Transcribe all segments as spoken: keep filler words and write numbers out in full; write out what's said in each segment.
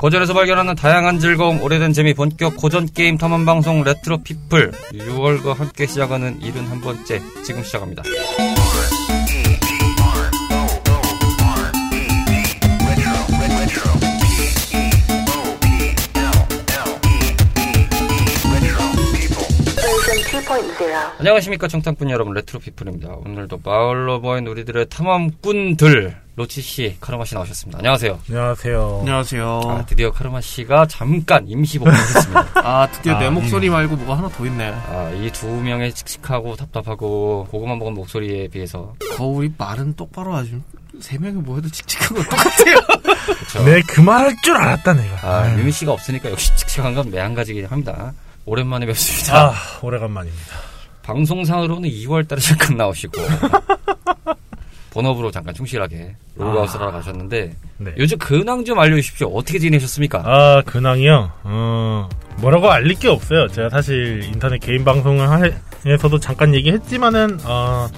고전에서 발견하는 다양한 즐거움, 오래된 재미, 본격 고전 게임 탐험 방송 레트로피플, 유월과 함께 시작하는 칠십일 번째 지금 시작합니다. 안녕하십니까 청탐꾼 여러분, 레트로피플입니다. 오늘도 마을로 모인 우리들의 탐험꾼들, 로치씨, 카르마씨 나오셨습니다. 안녕하세요. 안녕하세요. 안녕하세요. 아, 드디어 카르마씨가 잠깐 임시 복귀했습니다. 아, 드디어 아, 내 목소리 음. 말고 뭐가 하나 더 있네. 아, 이 두 명의 칙칙하고 답답하고 고구마 먹은 목소리에 비해서 거울이 말은 똑바로 하죠. 세 명이 뭐 해도 칙칙한 것 똑같아요. 내 그 말 할 줄 알았다 내가. 아, 음. 유미씨가 없으니까 역시 칙칙한 건 매한가지긴 합니다. 오랜만에 뵙습니다. 아, 오래간만입니다. 방송상으로는 이월달에 잠깐 나오시고 본업으로 잠깐 충실하게 롤아웃을 하러 가셨는데, 네. 요즘 근황 좀 알려주십시오. 어떻게 지내셨습니까? 아, 근황이요? 어, 뭐라고 알릴 게 없어요. 제가 사실 인터넷 개인 방송에서도 잠깐 얘기했지만은 어,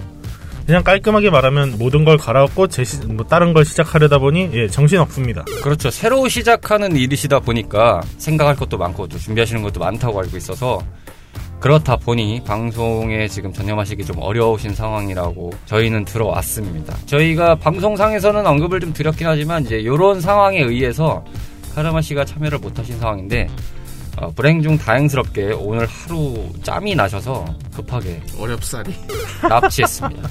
그냥 깔끔하게 말하면 모든 걸 갈아엎고 제 시, 뭐 다른 걸 시작하려다 보니 예, 정신없습니다. 그렇죠. 새로 시작하는 일이시다 보니까 생각할 것도 많고 또 준비하시는 것도 많다고 알고 있어서, 그렇다 보니 방송에 지금 전념하시기 좀 어려우신 상황이라고 저희는 들어왔습니다. 저희가 방송상에서는 언급을 좀 드렸긴 하지만 이제 이런 상황에 의해서 카르마 씨가 참여를 못하신 상황인데, 어, 불행 중 다행스럽게 오늘 하루 짬이 나셔서 급하게 어렵사리 납치했습니다.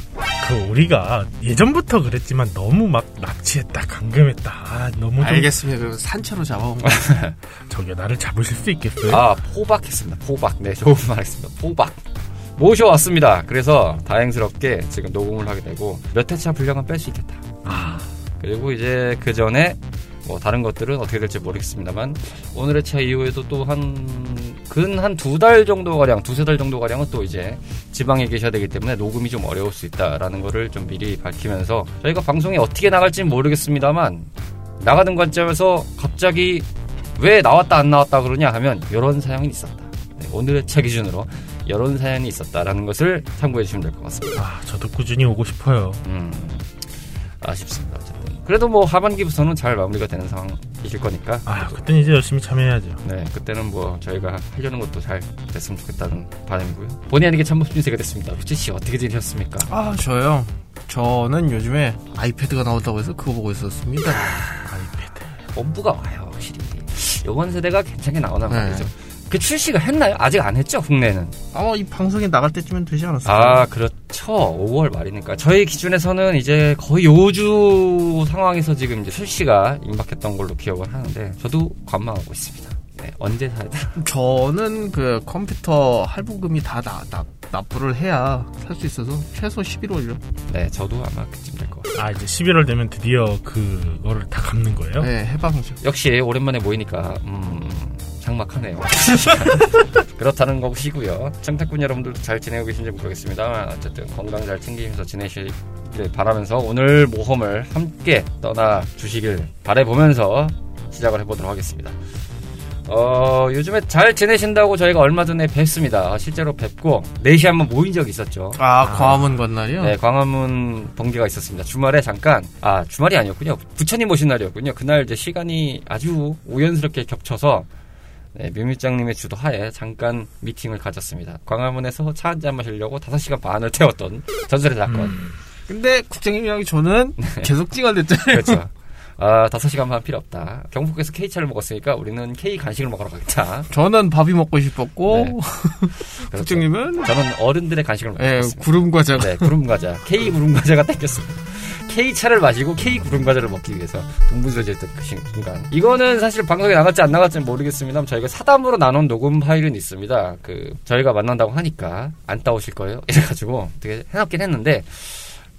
그 우리가 예전부터 그랬지만 너무 막 납치했다, 감금했다, 아, 너무 알겠습니다. 좀... 산채로 잡아온 거. 저기요, 나를 잡으실 수 있겠어요? 아, 포박했습니다. 포박. 네, 좋은 말 했습니다. 포박. 모셔왔습니다. 그래서 다행스럽게 지금 녹음을 하게 되고 몇 회차 분량은 뺄 수 있겠다. 아, 그리고 이제 그 전에 뭐 다른 것들은 어떻게 될지 모르겠습니다만, 오늘의 차 이후에도 또 한 근 한 두 달 정도 가량, 두세 달 정도 가량은 또 이제 지방에 계셔야 되기 때문에 녹음이 좀 어려울 수 있다라는 거를 좀 미리 밝히면서, 저희가 방송이 어떻게 나갈지는 모르겠습니다만 나가는 관점에서 갑자기 왜 나왔다 안 나왔다 그러냐 하면 이런 사연이 있었다. 네, 오늘의 차 기준으로 이런 사연이 있었다라는 것을 참고해 주시면 될 것 같습니다. 아, 저도 꾸준히 오고 싶어요. 음, 아쉽습니다. 그래도 뭐 하반기부터는 잘 마무리가 되는 상황이실 거니까. 아, 그때는 이제 열심히 참여해야죠. 네, 그때는 뭐 저희가 하려는 것도 잘 됐으면 좋겠다는 바람이고요. 본의 아니게 참모습 인쇄가 됐습니다. 루치씨, 어떻게 지내셨습니까? 아, 저요? 저는 요즘에 아이패드가 나온다고 해서 그거 보고 있었습니다. 아이패드 엄부가 와요. 확실히 이번 세대가 괜찮게 나오나 말이죠. 네. 그 출시가 했나요? 아직 안 했죠, 국내는? 아마 이 방송이 나갈 때쯤엔 되지 않았을까요? 아, 그렇죠. 오월 말이니까 저희 기준에서는 이제 거의 요주 상황에서 지금 이제 출시가 임박했던 걸로 기억을 하는데, 저도 관망하고 있습니다. 네, 언제 사야 되나? 저는 그 컴퓨터 할부금이 다 나, 나, 납부를 해야 살 수 있어서 최소 십일월이요. 네, 저도 아마 그쯤 될 것 같아요. 아, 이제 십일월 되면 드디어 그거를 다 갚는 거예요? 네, 해방이죠. 역시 오랜만에 모이니까 음... 장막하네요. 그렇다는 것이고요. 청탁군 여러분들도 잘 지내고 계신지 모르겠습니다만 어쨌든 건강 잘 챙기면서 지내시길 바라면서 오늘 모험을 함께 떠나주시길 바라보면서 시작을 해보도록 하겠습니다. 어, 요즘에 잘 지내신다고 저희가 얼마 전에 뵙습니다. 실제로 뵙고 넷이 한번 모인 적이 있었죠. 아, 아, 광화문 간 날이요? 네, 광화문 번개가 있었습니다. 주말에 잠깐, 아, 주말이 아니었군요. 부처님 오신 날이었군요. 그날 이제 시간이 아주 우연스럽게 겹쳐서, 네, 묘미장님의 주도하에 잠깐 미팅을 가졌습니다. 광화문에서 차 한잔 마시려고 다섯 시간 반을 태웠던 전설의 사건. 음. 근데 국장님이랑 저는 네. 계속 찡얼댔잖아요. 그렇죠. 아, 다섯 시간 반 필요 없다. 경북에서 K차를 먹었으니까 우리는 K 간식을 먹으러 가겠다. 저는 밥이 먹고 싶었고, 네. 그렇죠. 국장님은? 저는 어른들의 간식을 먹고 네, 싶었습니다. 구름과자. 네, 구름과자. K 구름과자가 땡겼습니다. K차를 마시고 K구름과자를 먹기 위해서 동분서질했던 그 순간. 이거는 사실 방송에 나갈지 안 나갈지는 모르겠습니다만 저희가 사담으로 나눈 녹음 파일은 있습니다. 그 저희가 만난다고 하니까 안 따오실 거예요 이래가지고 되게 해놨긴 했는데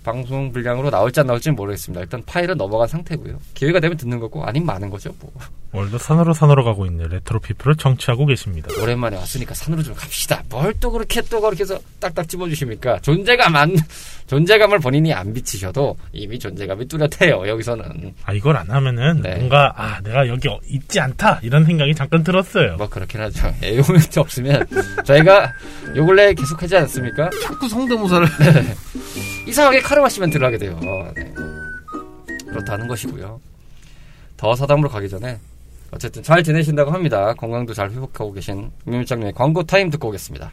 방송 분량으로 나올지 안 나올지는 모르겠습니다. 일단 파일은 넘어간 상태고요. 기회가 되면 듣는 거고 아니면 마는 거죠 뭐. 월도 산으로 산으로 가고 있는 레트로피플을 청취하고 계십니다. 오랜만에 왔으니까 산으로 좀 갑시다. 뭘 또 그렇게 또 그렇게 해서 딱딱 집어주십니까? 존재감 안, 존재감을 본인이 안 비치셔도 이미 존재감이 뚜렷해요. 여기서는. 아, 이걸 안 하면은 네. 뭔가 아, 내가 여기 있지 않다 이런 생각이 잠깐 들었어요. 뭐 그렇긴 하죠. 애용이 없으면 저희가 요 근래 계속 하지 않습니까? 자꾸 성대모사를 네. 이상하게 카르마씨 멘트를 하게 돼요. 네. 그렇다는 것이고요. 더 사담으로 가기 전에 어쨌든 잘 지내신다고 합니다. 건강도 잘 회복하고 계신 김유장님의 광고 타임 듣고 오겠습니다.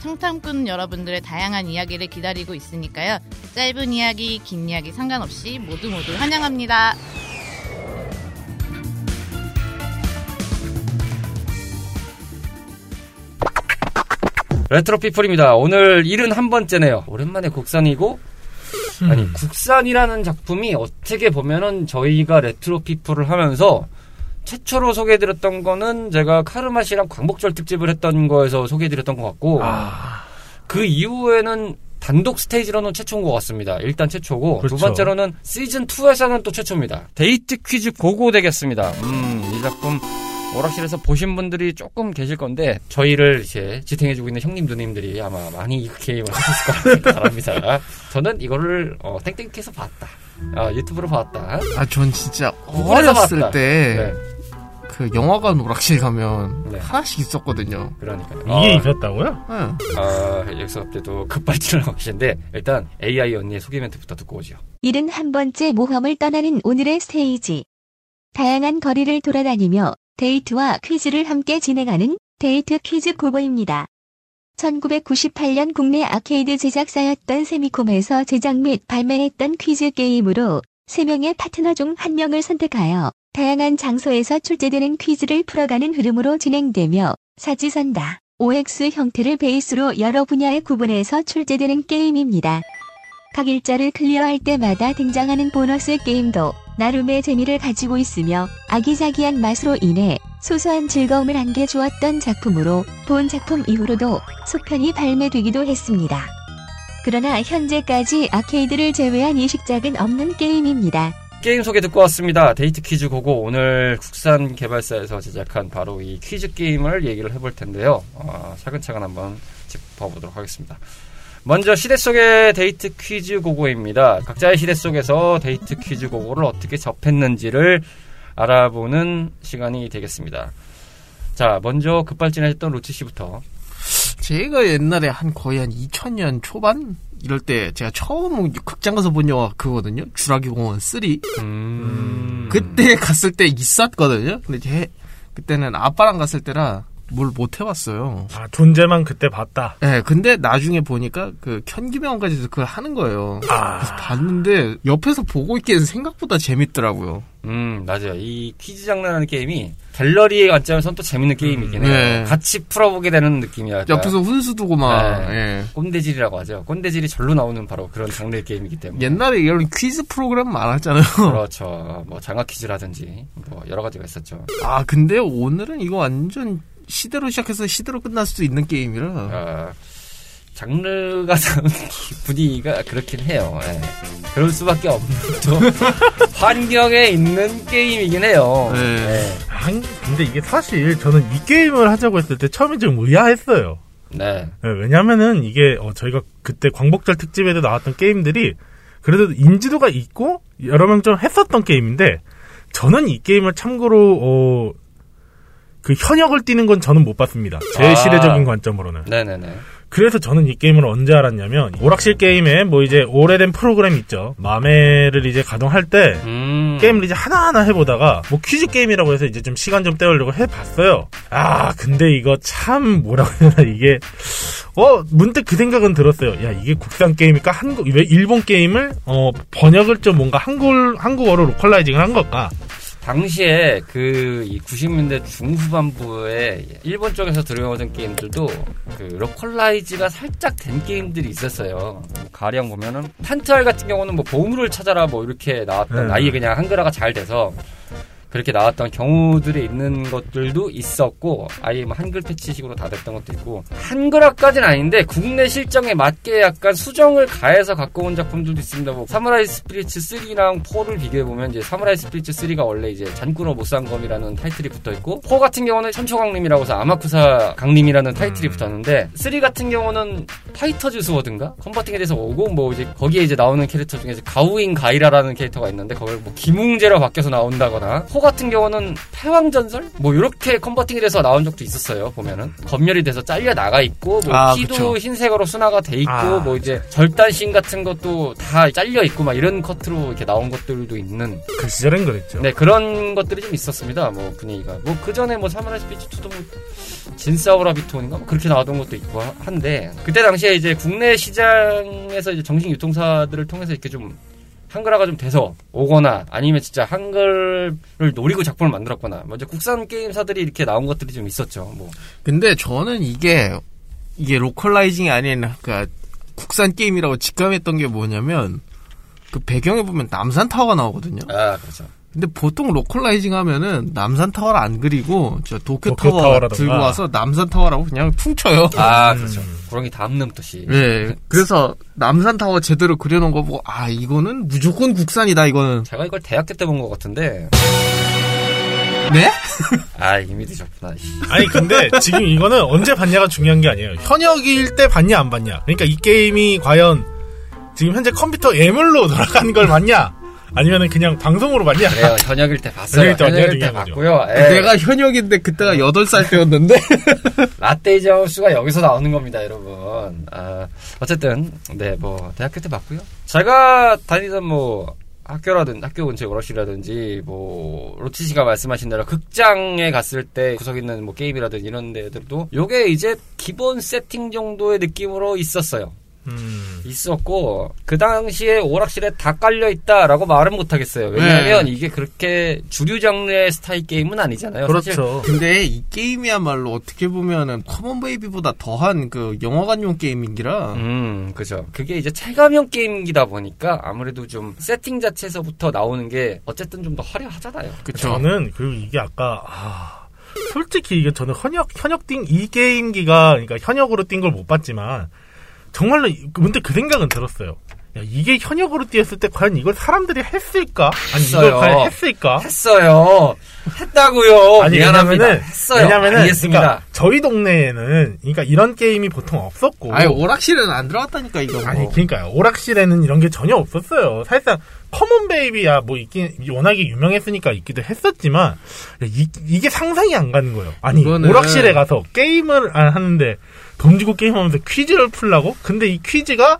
청탐꾼 여러분들의 다양한 이야기를 기다리고 있으니까요. 짧은 이야기, 긴 이야기 상관없이 모두 모두 환영합니다. 레트로피플입니다. 오늘 칠십일 번째네요. 오랜만에 국산이고 아니 국산이라는 작품이 어떻게 보면은 저희가 레트로피플을 하면서 최초로 소개해드렸던 거는 제가 카르마 씨랑 광복절 특집을 했던 거에서 소개해드렸던 것 같고 아... 그 이후에는 단독 스테이지로는 최초인 것 같습니다. 일단 최초고 그렇죠. 두 번째로는 시즌이에서는 또 최초입니다. 데이트 퀴즈 고고 되겠습니다. 음, 이 작품 오락실에서 보신 분들이 조금 계실 건데 저희를 이제 지탱해주고 있는 형님 누님들이 아마 많이 이 게임을 하셨을 거라고 바랍니다. 저는 이거를 어, 땡땡해서 봤다. 아, 유튜브로 봤다. 아, 전 진짜 어렸을 봤다. 때 네. 그 영화관 오락실 가면 네. 하나씩 있었거든요. 그러니까요. 이게 어, 있었다고요? 네. 아, 여기서 또 급발진을 하고 계신데 일단 에이아이 언니의 소개 멘트부터 듣고 오죠. 칠십일 번째 모험을 떠나는 오늘의 스테이지. 다양한 거리를 돌아다니며 데이트와 퀴즈를 함께 진행하는 데이트 퀴즈 고고입니다. 천구백구십팔 년 국내 아케이드 제작사였던 세미콤에서 제작 및 발매했던 퀴즈 게임으로 세 명의 파트너 중 한 명을 선택하여 다양한 장소에서 출제되는 퀴즈를 풀어가는 흐름으로 진행되며 사지선다, 오엑스 형태를 베이스로 여러 분야에 구분해서 출제되는 게임입니다. 각 일자를 클리어할 때마다 등장하는 보너스 게임도 나름의 재미를 가지고 있으며 아기자기한 맛으로 인해 소소한 즐거움을 안겨주었던 작품으로 본 작품 이후로도 속편이 발매되기도 했습니다. 그러나 현재까지 아케이드를 제외한 이식작은 없는 게임입니다. 게임 소개 듣고 왔습니다. 데이트 퀴즈 고고. 오늘 국산 개발사에서 제작한 바로 이 퀴즈 게임을 얘기를 해볼 텐데요. 어, 차근차근 한번 짚어보도록 하겠습니다. 먼저 시대 속의 데이트 퀴즈 고고입니다. 각자의 시대 속에서 데이트 퀴즈 고고를 어떻게 접했는지를 알아보는 시간이 되겠습니다. 자, 먼저 급발진했던 로치 씨부터. 제가 옛날에 한 거의 한 이천 년 초반? 이럴 때 제가 처음 극장 가서 본 영화 그거거든요. 주라기 공원 삼. 음... 그때 갔을 때 있었거든요. 근데 제, 그때는 아빠랑 갔을 때라 뭘 못 해봤어요. 아, 존재만 그때 봤다. 네, 근데 나중에 보니까 그 현기명까지도 그걸 하는 거예요. 아... 그래서 봤는데 옆에서 보고 있기에는 생각보다 재밌더라고요. 음, 맞아요. 이 퀴즈 장난하는 게임이 갤러리의 관점에서는 또 재밌는 게임이긴 해요. 네. 같이 풀어보게 되는 느낌이야. 옆에서 훈수 두고 막. 네. 예. 꼰대질이라고 하죠. 꼰대질이 절로 나오는 바로 그런 장르의 게임이기 때문에. 옛날에 이런 퀴즈 프로그램 많았잖아요. 그렇죠. 뭐 장학 퀴즈라든지 뭐 여러 가지가 있었죠. 아, 근데 오늘은 이거 완전 시대로 시작해서 시대로 끝날 수도 있는 게임이라. 아, 장르가 분위기가 그렇긴 해요. 예. 그럴 수밖에 없는 환경에 있는 게임이긴 해요. 예. 예. 아니, 근데 이게 사실 저는 이 게임을 하자고 했을 때 처음에 좀 의아했어요. 네. 예, 왜냐면은 이게 어, 저희가 그때 광복절 특집에도 나왔던 게임들이 그래도 인지도가 있고 여러 명 좀 했었던 게임인데 저는 이 게임을 참고로 어. 그 현역을 뛰는 건 저는 못 봤습니다. 제 아. 시대적인 관점으로는. 네네네. 그래서 저는 이 게임을 언제 알았냐면 오락실 게임에 뭐 이제 오래된 프로그램 있죠. 맘에를 이제 가동할 때 음. 게임을 이제 하나하나 해보다가 뭐 퀴즈 게임이라고 해서 이제 좀 시간 좀 때우려고 해봤어요. 아 근데 이거 참 뭐라고 해야 되나 이게 어 문득 그 생각은 들었어요. 야 이게 국산 게임일까? 한국 왜 일본 게임을 어 번역을 좀 뭔가 한국 한국어로 로컬라이징을 한 걸까? 당시에 그 구십 년대 중후반부에 일본 쪽에서 들여오던 게임들도 그 로컬라이즈가 살짝 된 게임들이 있었어요. 가령 보면은 탄트알 같은 경우는 뭐 보물을 찾아라 뭐 이렇게 나왔던 네. 아예 그냥 한글화가 잘 돼서 그렇게 나왔던 경우들이 있는 것들도 있었고, 아예 뭐 한글 패치식으로 다 됐던 것도 있고, 한글화까지는 아닌데 국내 실정에 맞게 약간 수정을 가해서 갖고 온 작품들도 있습니다. 뭐 사무라이 스피릿츠 쓰리랑 포를 비교해보면, 이제 사무라이 스피릿츠 쓰리가 원래 이제 잔꾸러 못산검이라는 타이틀이 붙어있고, 포 같은 경우는 천초강림이라고 해서 아마쿠사 강림이라는 타이틀이 붙었는데, 쓰리 같은 경우는 파이터즈 스워드인가? 컨버팅에 대해서 오고, 뭐 이제 거기에 이제 나오는 캐릭터 중에 이제 가우인 가이라라는 캐릭터가 있는데, 거기를 뭐 김웅재로 바뀌어서 나온다거나, 포 같은 경우는 패왕전설? 뭐 이렇게 컨버팅이 돼서 나온 적도 있었어요. 보면은 검열이 돼서 잘려 나가 있고, 뭐 아, 키도 그쵸. 흰색으로 순화가 돼 있고, 아. 뭐 이제 절단신 같은 것도 다 잘려 있고, 막 이런 커트로 이렇게 나온 것들도 있는, 그 시절엔 그랬죠. 네, 그런 것들이 좀 있었습니다. 뭐 분위기가 뭐 그 전에 뭐 사무라이 스피릿츠 투도 뭐 진사우라비톤인가 뭐 그렇게 나왔던 것도 있고 한데, 그때 당시에 이제 국내 시장에서 이제 정식 유통사들을 통해서 이렇게 좀 한글화가 좀 돼서 오거나, 아니면 진짜 한글을 노리고 작품을 만들었거나, 먼저 국산 게임사들이 이렇게 나온 것들이 좀 있었죠. 뭐. 근데 저는 이게 이게 로컬라이징이 아닌, 그러니까 국산 게임이라고 직감했던 게 뭐냐면, 그 배경에 보면 남산 타워가 나오거든요. 아, 그렇죠. 근데 보통 로컬라이징 하면은 남산 타워를 안 그리고 저 도쿄 타워 들고 와서 남산 타워라고 그냥 퉁쳐요. 아, 그렇죠. 음. 그런 게 담는 뜻이. 예. 네, 그래서 남산 타워 제대로 그려놓은 거 보고, 아, 이거는 무조건 국산이다, 이거는. 제가 이걸 대학교 때 본 것 같은데. 네? 아, 이미 늦었구나. 아니, 근데 지금 이거는 언제 봤냐가 중요한 게 아니에요. 현역일 때 봤냐 안 봤냐. 그러니까 이 게임이 과연 지금 현재 컴퓨터 예물로 돌아간 걸 봤냐? 아니면은 그냥 방송으로 봤냐? 그래요, 현역일 때 봤어요. 현역일 때, 현역일 때 봤고요. 에이. 내가 현역인데 그때가 여덟 살 때였는데. 라떼이즈 하우스가 여기서 나오는 겁니다, 여러분. 아, 어쨌든 네, 뭐 대학교 때 봤고요. 제가 다니던 뭐 학교라든 학교 근처 워러시라든지 뭐 로치 씨가 말씀하신 대로 극장에 갔을 때 구석 있는 뭐 게임이라든 이런 데들도 요게 이제 기본 세팅 정도의 느낌으로 있었어요. 음. 있었고, 그 당시에 오락실에 다 깔려있다라고 말은 못하겠어요. 왜냐하면 네. 이게 그렇게 주류 장르의 스타일 게임은 아니잖아요. 그렇죠. 사실. 근데 이 게임이야말로 어떻게 보면은 커먼 베이비보다 더한 그 영화관용 게임인기라. 음, 그죠. 그게 이제 체감형 게임기다 보니까 아무래도 좀 세팅 자체에서부터 나오는 게 어쨌든 좀 더 화려하잖아요. 그쵸. 저는 그리고 이게 아까 아, 솔직히 이게 저는 현역 현역 뛴 이 게임기가, 그러니까 현역으로 뛴 걸 못 봤지만. 정말로 근데 그 생각은 들었어요. 야, 이게 현역으로 뛰었을 때 과연 이걸 사람들이 했을까? 아니 했어요. 이걸 과연 했을까? 했어요. 했다고요. 아니, 미안합니다. 왜냐면은, 했어요. 왜냐면은 알겠습니다. 그러니까 저희 동네에는 그러니까 이런 게임이 보통 없었고. 아니 오락실은 안 들어갔다니까 이거. 뭐. 아니 그러니까요. 오락실에는 이런 게 전혀 없었어요. 사실상 커먼 베이비야 뭐 있긴 워낙에 유명했으니까 있기도 했었지만, 야, 이, 이게 상상이 안 가는 거예요. 아니 이거는... 오락실에 가서 게임을 안 하는데. 던지고 게임하면서 퀴즈를 풀라고? 근데 이 퀴즈가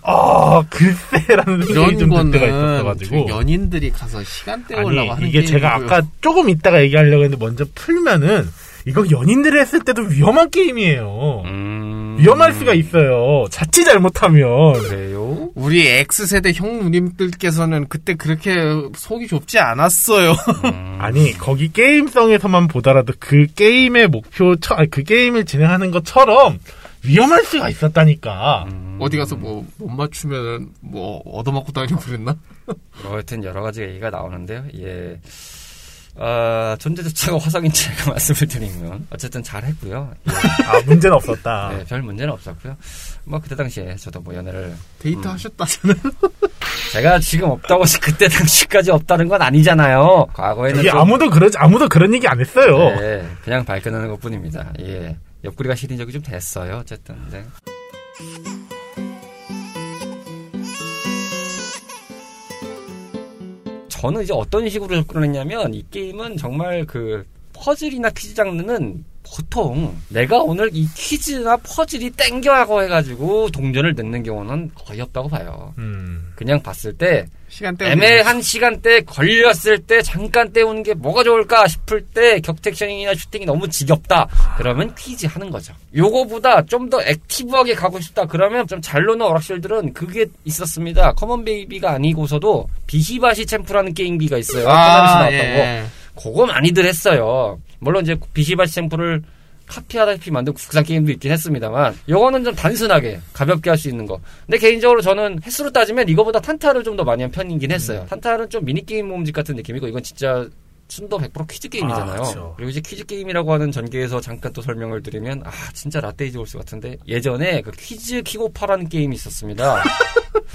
아 글쎄라는 생각이 좀 들 때가 있었어가지고 연인들이 가서 시간 때우려고 하는 이게 제가 보여. 아까 조금 이따가 얘기하려고 했는데 먼저 풀면은 이거 연인들이 했을 때도 위험한 게임이에요. 음... 위험할 수가 있어요. 자칫 잘못하면. 그래요? 우리 X세대 형 누님들께서는 그때 그렇게 속이 좁지 않았어요. 음... 아니 거기 게임성에서만 보더라도 그 게임의 목표, 처, 아니, 그 게임을 진행하는 것처럼 위험할 수가 있었다니까. 음... 어디 가서 뭐 못 맞추면 뭐 얻어맞고 다니고 그랬나? 여하튼 여러 가지 얘기가 나오는데요. 예. 아, 존재 자체가 화성인 제가 말씀을 드리면 어쨌든 잘했고요. 예. 아, 문제는 없었다. 네, 별 문제는 없었고요. 뭐 그때 당시에 저도 뭐 연애를 데이트 음. 하셨다잖아요. 제가 지금 없다고 그때 당시까지 없다는 건 아니잖아요. 과거에는 좀... 아무도 그런 아무도 그런 얘기 안 했어요. 네, 그냥 발끈하는 것뿐입니다. 예, 옆구리가 시린 적이 좀 됐어요. 어쨌든. 네. 저는 이제 어떤 식으로 접근했냐면, 이 게임은 정말 그 퍼즐이나 퀴즈 장르는 보통 내가 오늘 이 퀴즈나 퍼즐이 땡겨라고 해가지고 동전을 넣는 경우는 거의 없다고 봐요. 음. 그냥 봤을 때 시간대 애매한 시간대에 걸렸을 때 잠깐 때우는 게 뭐가 좋을까 싶을 때 격택션이나 슈팅이 너무 지겹다 그러면 퀴즈 하는 거죠. 요거보다 좀 더 액티브하게 가고 싶다 그러면 좀 잘 노는 어락실들은 그게 있었습니다. 커먼 베이비가 아니고서도 비히바시 챔프라는 게임기가 있어요. 아, 예. 그거 많이들 했어요. 물론 이제 비시바시 챔프를 카피하다시피 만든 국산 게임도 있긴 했습니다만, 요거는 좀 단순하게 가볍게 할 수 있는 거. 근데 개인적으로 저는 횟수로 따지면 이거보다 탄타를 좀 더 많이 한 편이긴 했어요. 음. 탄타는 좀 미니게임 모음집 같은 느낌이고, 이건 진짜 순도 백 퍼센트 퀴즈 게임이잖아요. 아, 그리고 이제 퀴즈 게임이라고 하는 전개에서 잠깐 또 설명을 드리면, 아, 진짜 라떼이즈 올스 같은데, 예전에 그 퀴즈 킹오파라는 게임이 있었습니다.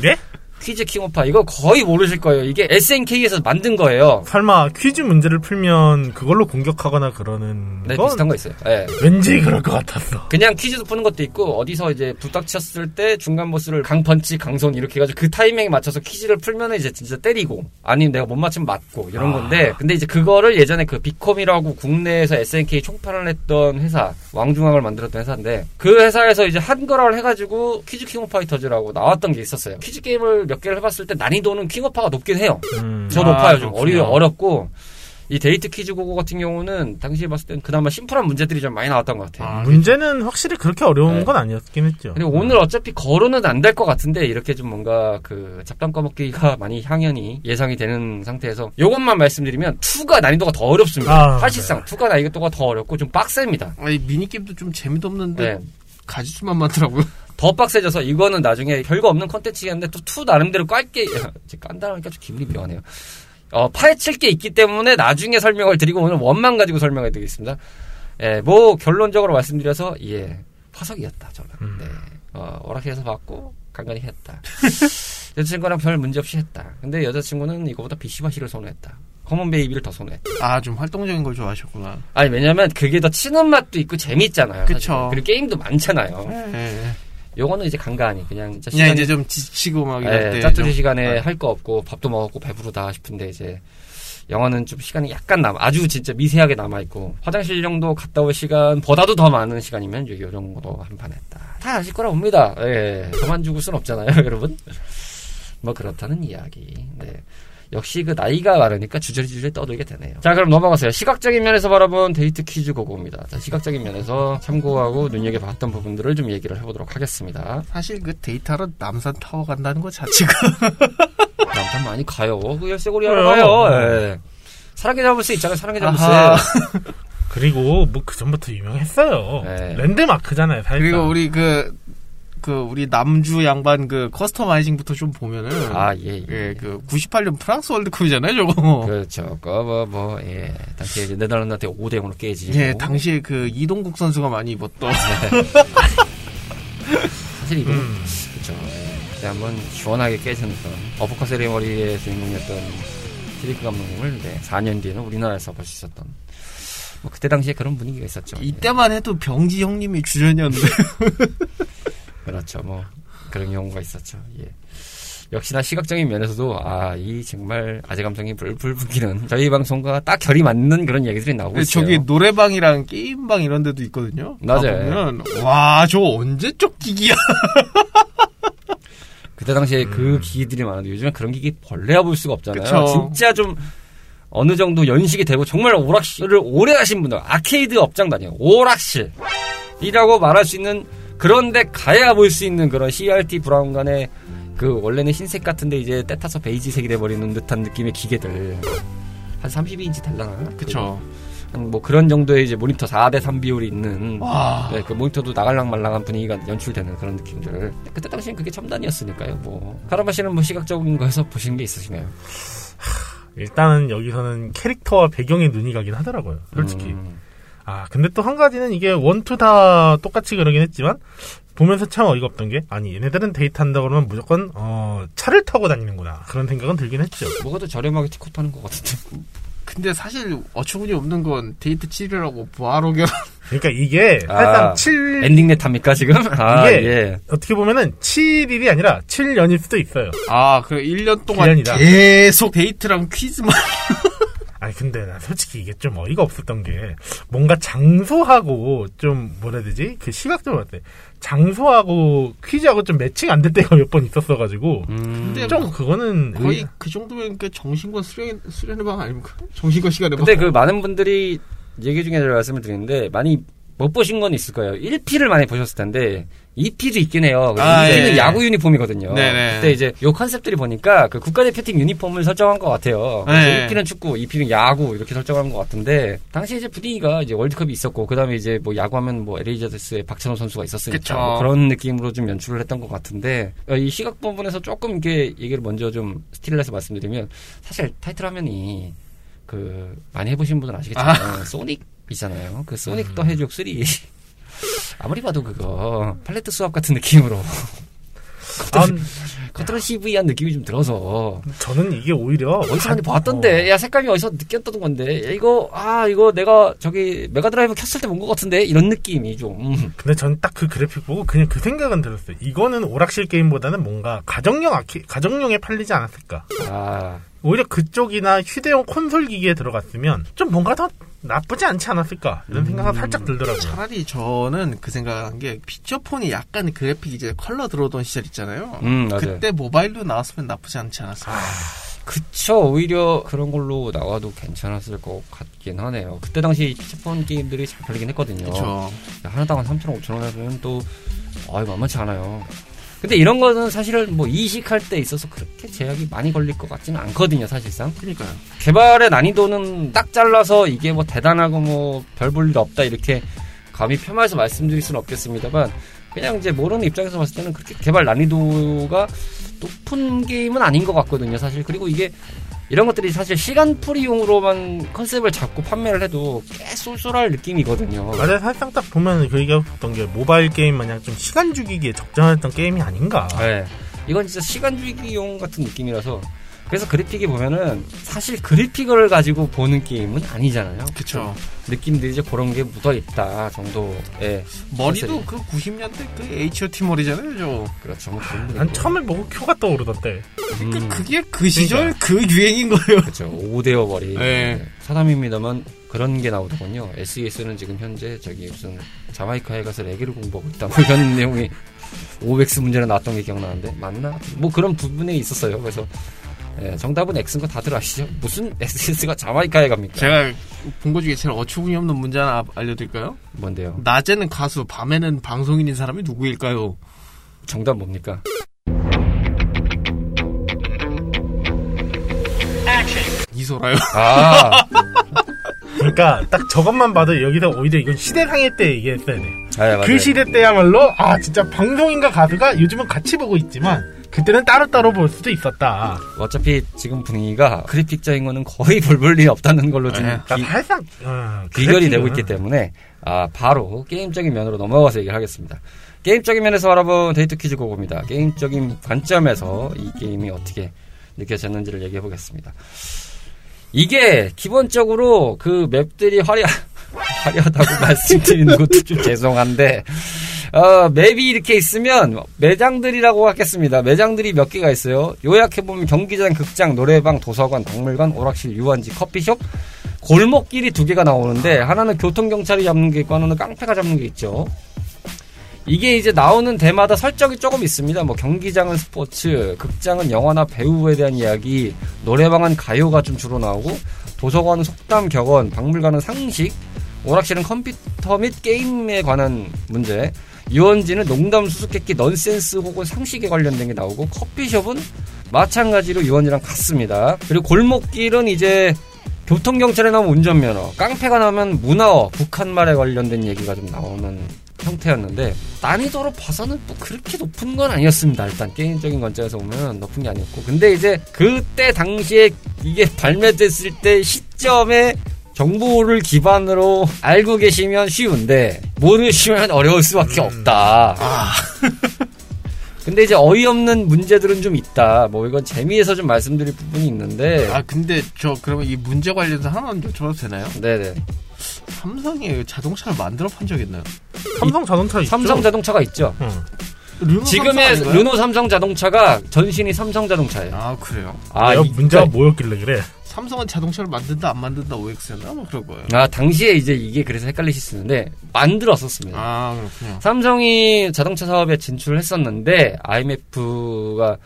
네? 퀴즈 킹오파. 이거 거의 모르실 거예요. 이게 에스엔케이에서 만든 거예요. 설마 퀴즈 문제를 풀면 그걸로 공격하거나 그러는 네, 건? 비슷한 거 있어요. 네. 왠지 그럴 것 같았어. 그냥 퀴즈도 푸는 것도 있고 어디서 이제 부닥쳤을 때 중간 보스를 강펀치, 강손 이렇게 해가지고 그 타이밍에 맞춰서 퀴즈를 풀면 이제 진짜 때리고 아니면 내가 못 맞추면 맞고 이런 건데, 아. 근데 이제 그거를 예전에 그 비컴이라고 국내에서 에스엔케이 총파를 했던 회사, 왕중왕을 만들었던 회사인데 그 회사에서 이제 한글화를 해가지고 퀴즈 킹오파이터즈라고 나왔던 게 있었어요. 퀴즈 게임을 몇 개를 해봤을 때 난이도는 킹오파가 높긴 해요. 음, 저 높아요. 아, 좀 어려, 어렵고 이 데이트 퀴즈 고고 같은 경우는 당시에 봤을 땐 그나마 심플한 문제들이 좀 많이 나왔던 것 같아요. 아, 문제는 확실히 그렇게 어려운 네. 건 아니었긴 했죠. 근데 오늘 어차피 거론은 안 될 것 같은데 이렇게 좀 뭔가 그 잡담 까먹기가 많이 향연히 예상이 되는 상태에서 이것만 말씀드리면 이가 난이도가 더 어렵습니다. 아, 사실상 네. 이가 난이도가 더 어렵고 좀 빡셉니다. 아니 미니게임도 좀 재미도 없는데 네. 가지수만 많더라고요. 더 빡세져서 이거는 나중에 별거 없는 컨텐츠였는데 또 투 나름대로 깔게 깐다고 하니까 좀 기분이 묘하네요. 어, 파헤칠 게 있기 때문에 나중에 설명을 드리고 오늘 원만 가지고 설명해 드리겠습니다. 예, 뭐 결론적으로 말씀드려서 예, 화석이었다 저는. 음. 네, 어, 오락실에서 봤고 간간히 했다. 여자친구랑 별 문제 없이 했다. 근데 여자친구는 이거보다 비시바시를 선호했다. 커먼 베이비를 더 선호했다. 아, 좀 활동적인 걸 좋아하셨구나. 아니 왜냐면 그게 더 치는 맛도 있고 재밌잖아요. 그렇죠. 그리고 게임도 많잖아요. 네. 네. 요거는 이제 간간히 그냥 진짜 시간이 그냥 이제 좀 지치고 막 이럴 때 짜투리 시간에 할 거 없고 밥도 먹었고 배부르다 싶은데 이제 영화는 좀 시간이 약간 남아 아주 진짜 미세하게 남아있고 화장실 정도 갔다 올 시간보다도 더 많은 시간이면 요 정도 한 판 했다. 다 아실 거라 봅니다. 예, 저만 죽을 순 없잖아요. 여러분 뭐 그렇다는 이야기. 네. 역시 그 나이가 많으니까 주저리주저리 떠들게 되네요. 자, 그럼 넘어가세요. 시각적인 면에서 바라본 데이트 퀴즈 고고입니다. 자, 시각적인 면에서 참고하고 눈여겨봤던 부분들을 좀 얘기를 해보도록 하겠습니다. 사실 그 데이트하러 남산 타워 간다는 거 자체가 남산 많이 가요. 그 열쇠고리 하러 가요. 네. 사랑의 잡을수 있잖아요. 사랑의 잡을수. 그리고 뭐 그 전부터 유명했어요. 네. 랜드마크잖아요. 사실상. 그리고 우리 그 그 우리 남주 양반 그 커스터마이징부터 좀 보면은 아 예 예 그 구십팔 년 프랑스 월드컵이잖아요 저거. 그렇죠. 그뭐뭐 뭐, 예. 당시에 이제 네덜란드한테 오 대 영으로 깨지고. 예, 당시에 그 이동국 선수가 많이 입었던. 네. 사실 이동국 음. 그렇죠. 예. 한번 시원하게 깨졌던 어퍼컷 세리머니의 주인공이었던 트리크 감독님을 네. 사 년 뒤에는 우리나라에서 볼 수 있었던. 뭐 그때 당시에 그런 분위기가 있었죠. 이때만 예. 해도 병지 형님이 주전이었는데. 그렇죠. 뭐 그런 경우가 있었죠. 예. 역시나 시각적인 면에서도 아, 이 정말 아재 감성이 불불 뿜기는 저희 방송과 딱 결이 맞는 그런 얘기들이 나오고 있어요. 저기 노래방이랑 게임방 이런 데도 있거든요. 맞아요. 와, 저거 언제 쪽 기기야. 그때 당시에 음. 그 기기들이 많았는데 요즘에 그런 기기 벌레야 볼 수가 없잖아요. 그쵸. 진짜 좀 어느 정도 연식이 되고 정말 오락실을 오래 하신 분들 아케이드 업장 다녀요. 오락실이라고 말할 수 있는 그런데 가야 볼 수 있는 그런 씨알티 브라운관의 그 원래는 흰색 같은데 이제 때타서 베이지색이 돼버리는 듯한 느낌의 기계들 한 삼십이 인치 달라나? 그쵸. 뭐 그런 정도의 이제 모니터 사 대 삼 비율이 있는 네, 그 모니터도 나갈랑말랑한 분위기가 연출되는 그런 느낌들. 그때 당시엔 그게 첨단이었으니까요. 뭐 카라마 씨는 뭐 시각적인 거에서 보신 게 있으시나요? 하, 일단은 여기서는 캐릭터와 배경에 눈이 가긴 하더라고요. 솔직히. 음. 아, 근데 또 한 가지는 이게 원투 다 똑같이 그러긴 했지만 보면서 참 어이가 없던 게 아니 얘네들은 데이트한다고 그러면 무조건 어, 차를 타고 다니는구나 그런 생각은 들긴 했죠. 뭐가 더 저렴하게 티코 타는 것 같은데. 근데 사실 어처구니 없는 건 데이트 칠이라고 부하로 결혼. 그러니까 이게 아, 칠... 엔딩넷 합니까 지금? 아, 이게 예. 어떻게 보면은 칠 일이 아니라 칠 년일 수도 있어요. 아, 그 일 년 동안 일 년이다. 계속 데이트랑 퀴즈만. 아니 근데 나 솔직히 이게 좀 어이가 없었던 게 뭔가 장소하고 좀 뭐라 해야 되지? 그 시각적으로 봤을 때 장소하고 퀴즈하고 좀 매칭 안 될 때가 몇 번 있었어가지고 음. 근데 좀 그거는 거의 의... 그 정도면 그 정신과 수련, 수련의 방 아닙니까? 정신과 시간의 방. 근데 그 많은 분들이 얘기 중에 말씀을 드리는데 많이 못 보신 건 있을 거예요. 일 피를 많이 보셨을 텐데 이 피도 있긴 해요. 아, 이 피는 예. 야구 유니폼이거든요. 네네. 그때 이제 요 컨셉들이 보니까 그 국가대표팀 유니폼을 설정한 것 같아요. 일 피는 축구, 이 피는 야구 이렇게 설정한 것 같은데 당시 이제 분위기가 이제 월드컵이 있었고 그 다음에 이제 뭐 야구하면 뭐 엘에이 자이언츠의 박찬호 선수가 있었으니까 뭐 그런 느낌으로 좀 연출을 했던 것 같은데 이 시각 부분에서 조금 이렇게 얘기를 먼저 좀 스틸을 해서 말씀드리면 사실 타이틀 화면이 그 많이 해보신 분들은 아시겠지만 아. 소닉 있잖아요. 그 소닉 더 해적 쓰리 아무리 봐도 그거 팔레트 수압 같은 느낌으로 컨트롤 씨브이한 느낌이 좀 들어서 저는 이게 오히려 어디서 많이 봤던데 어. 야 색감이 어디서 느꼈던 건데 야, 이거 아 이거 내가 저기 메가드라이브 켰을 때 본 것 같은데 이런 느낌이 좀 근데 전 딱 그 그래픽 보고 그냥 그 생각은 들었어요. 이거는 오락실 게임보다는 뭔가 가정용 아키 가정용에 팔리지 않았을까. 아 오히려 그쪽이나 휴대용 콘솔 기기에 들어갔으면 좀 뭔가 더 나쁘지 않지 않았을까 이런 생각이 음, 살짝 들더라고요. 차라리 저는 그 생각한 게 피처폰이 약간 그래픽 이제 컬러 들어오던 시절 있잖아요. 음, 그때 모바일로 나왔으면 나쁘지 않지 않았을까. 아, 그쵸. 오히려 그런 걸로 나와도 괜찮았을 것 같긴 하네요. 그때 당시 피처폰 게임들이 잘 팔리긴 했거든요. 그쵸. 하나당 한 삼천 원, 오천 원 하면 또 아, 이거 만만치 않아요. 근데 이런 거는 사실은 뭐 이식할 때 있어서 그렇게 제약이 많이 걸릴 것 같지는 않거든요, 사실상. 그러니까요. 개발의 난이도는 딱 잘라서 이게 뭐 대단하고 뭐 별 볼 일 없다 이렇게 감히 폄하해서 말씀드릴 수는 없겠습니다만 그냥 이제 모르는 입장에서 봤을 때는 그렇게 개발 난이도가 높은 게임은 아닌 것 같거든요, 사실. 그리고 이게 이런 것들이 사실 시간풀이용으로만 컨셉을 잡고 판매를 해도 꽤 쏠쏠할 느낌이거든요. 맞아요. 사실상 딱 보면 그 얘기했던 게 모바일 게임 마냥 좀 시간 죽이기에 적절했던 게임이 아닌가. 네. 이건 진짜 시간 죽이기용 같은 느낌이라서 그래서 그래픽이 보면은 사실 그래픽을 가지고 보는 게임은 아니잖아요. 그쵸. 느낌들이 이제 그런 게 묻어있다 정도의. 머리도 컨셉이. 그 구십 년대 그 에이치 오 티 머리잖아요, 저. 그렇죠. 뭐 난 처음에 보고 큐가 떠오르던데. 음. 그러니까 그게 그 시절 그러니까. 그 유행인 거예요. 그쵸. 오대어 머리. 네. 사담입니다만 그런 게 나오더군요. 에스이에스는 지금 현재 저기 무슨 자마이카에 가서 레게를 공부하고 있다. 뭐 이런 내용이 오엑스 문제로 나왔던 게 기억나는데. 맞나? 뭐 그런 부분에 있었어요. 그래서. 예, 정답은 X인 거 다들 아시죠? 무슨 에스에스가 자마이카에 갑니까? 제가 본 거 중에 제일 어처구니 없는 문제 하나 알려드릴까요? 뭔데요? 낮에는 가수, 밤에는 방송인인 사람이 누구일까요? 정답 뭡니까? 이소라요. 아. 그러니까 딱 저것만 봐도 여기서 오히려 이건 시대상의 때 얘기했어야 돼요. 아, 예, 그 시대 때야말로 아 진짜 방송인과 가수가 요즘은 같이 보고 있지만 그때는 따로따로 볼 수도 있었다. 어차피 지금 분위기가 그래픽적인 거는 거의 볼 볼이 없다는 걸로 지금 살짝 어, 비결이 되고 있기 때문에 아 바로 게임적인 면으로 넘어가서 얘기를 하겠습니다. 게임적인 면에서 알아본 데이트 퀴즈 고고입니다. 게임적인 관점에서 이 게임이 어떻게 느껴졌는지를 얘기해보겠습니다. 이게 기본적으로 그 맵들이 화려, 화려하다고 말씀드리는 것도 좀 죄송한데 어, 맵이 이렇게 있으면 매장들이라고 하겠습니다. 매장들이 몇 개가 있어요. 요약해보면 경기장, 극장, 노래방, 도서관, 박물관, 오락실, 유한지, 커피숍, 골목길이 두 개가 나오는데 하나는 교통경찰이 잡는 게 있고 하나는 깡패가 잡는 게 있죠. 이게 이제 나오는 데마다 설정이 조금 있습니다. 뭐 경기장은 스포츠, 극장은 영화나 배우에 대한 이야기, 노래방은 가요가 좀 주로 나오고 도서관은 속담, 격언, 박물관은 상식, 오락실은 컴퓨터 및 게임에 관한 문제, 유원지는 농담, 수수께끼, 넌센스 혹은 상식에 관련된 게 나오고 커피숍은 마찬가지로 유원지랑 같습니다. 그리고 골목길은 이제 교통경찰에 나오면 운전면허, 깡패가 나오면 문화어, 북한말에 관련된 얘기가 좀 나오는 형태였는데 난이도로 봐서는 뭐 그렇게 높은 건 아니었습니다. 일단 게임적인 관점에서 보면 높은 게 아니었고 근데 이제 그때 당시에 이게 발매됐을 때 시점에 정보를 기반으로 알고 계시면 쉬운데 모르시면 어려울 수밖에 없다. 아. 근데 이제 어이없는 문제들은 좀 있다. 뭐 이건 재미에서 좀 말씀드릴 부분이 있는데 아 근데 저 그러면 이 문제 관련해서 하나만 여쭤봐도 되나요? 네네. 삼성이 자동차를 만들어 판 적 있나요? 삼성 자동차 있죠? 삼성 자동차가 있죠. 응. 르노 지금의 삼성 르노 삼성 자동차가 전신이 삼성 자동차예요. 아 그래요? 아 야, 문제가 뭐였길래 그래? 삼성은 자동차를 만든다 안 만든다 오엑스였나 뭐 그런 거예요. 아 당시에 이제 이게 그래서 헷갈리실 수 있는데 만들었었습니다. 아 그렇군요. 삼성이 자동차 사업에 진출을 했었는데 아이엠에프가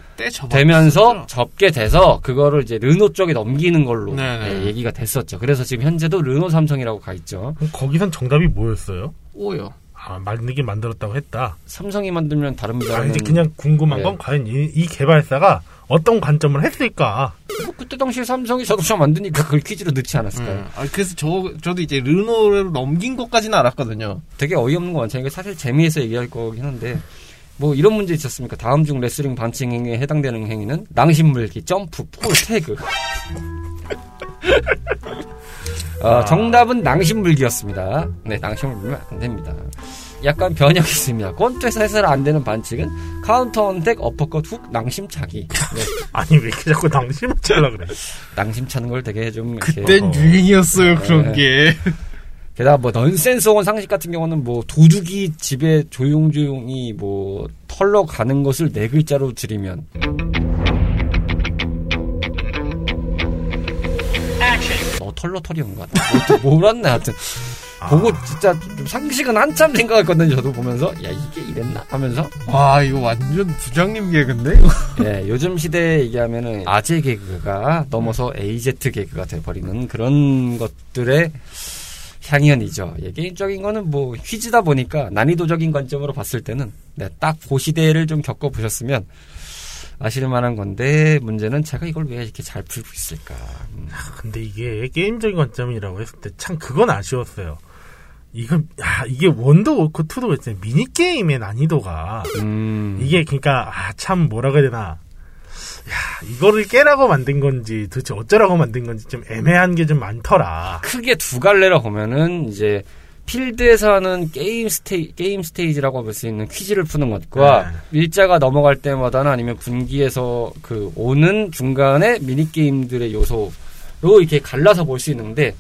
되면서 접게 돼서 그거를 이제 르노 쪽에 넘기는 걸로 네, 얘기가 됐었죠. 그래서 지금 현재도 르노 삼성이라고 가 있죠. 그럼 거기선 정답이 뭐였어요? 오요. 아, 만들긴 만들었다고 했다. 삼성이 만들면 다른 분야는. 아니 그냥 궁금한 건 네. 과연 이, 이 개발사가 어떤 관점을 했을까? 뭐 그때 당시에 삼성이 자동차 만드니까 그걸 퀴즈로 넣지 않았을까요? 음. 아, 그래서 저, 저도 이제 르노로 넘긴 것까지는 알았거든요. 되게 어이없는 거 많잖아요. 사실 재미에서 얘기할 거긴 한데 뭐 이런 문제 있었습니까? 다음 중 레슬링 반칙 행위에 해당되는 행위는 낭심물기, 점프, 폴, 태그 어, 정답은 낭심물기였습니다. 네, 낭심을 물면 안 됩니다. 약간 변형이 있습니다. 권투에서 해서는 안 되는 반칙은 카운터 언택, 어퍼컷, 훅, 낭심차기. 네. 아니, 왜 이렇게 자꾸 낭심을 차려 그래? 낭심 차는 걸 되게 좀. 그땐 어. 유행이었어요, 그런 네. 게. 게다가 뭐 넌센스원 상식 같은 경우는 뭐 도둑이 집에 조용조용히 뭐 털러 가는 것을 네 글자로 줄이면. 어, 털러털이인 것 같아. 뭐랬나 하여튼. 보고 진짜 상식은 한참 생각했거든요. 저도 보면서 야 이게 이랬나 하면서. 와 이거 완전 부장님 개그인데. 예, 요즘 시대에 얘기하면은 아재 개그가 넘어서 에이지 개그가 돼버리는 그런 것들의 향연이죠. 예, 개인적인 거는 뭐 퀴즈다 보니까 난이도적인 관점으로 봤을 때는 네, 딱 그 시대를 좀 겪어보셨으면 아실 만한 건데, 문제는 제가 이걸 왜 이렇게 잘 풀고 있을까. 음. 근데 이게 게임적인 관점이라고 했을 때 참 그건 아쉬웠어요. 이건, 야, 이게 원도 그렇고 투도 그랬잖아요. 미니게임의 난이도가. 음. 이게 그러니까, 아, 참 뭐라고 해야 되나. 야, 이거를 깨라고 만든 건지 도대체 어쩌라고 만든 건지 좀 애매한 게 좀 많더라. 크게 두 갈래라 보면은 이제 필드에서 하는 게임 스테이, 게임 스테이지라고 볼 수 있는 퀴즈를 푸는 것과 네. 일자가 넘어갈 때마다나 아니면 분기에서 그 오는 중간에 미니게임들의 요소로 이렇게 갈라서 볼 수 있는데,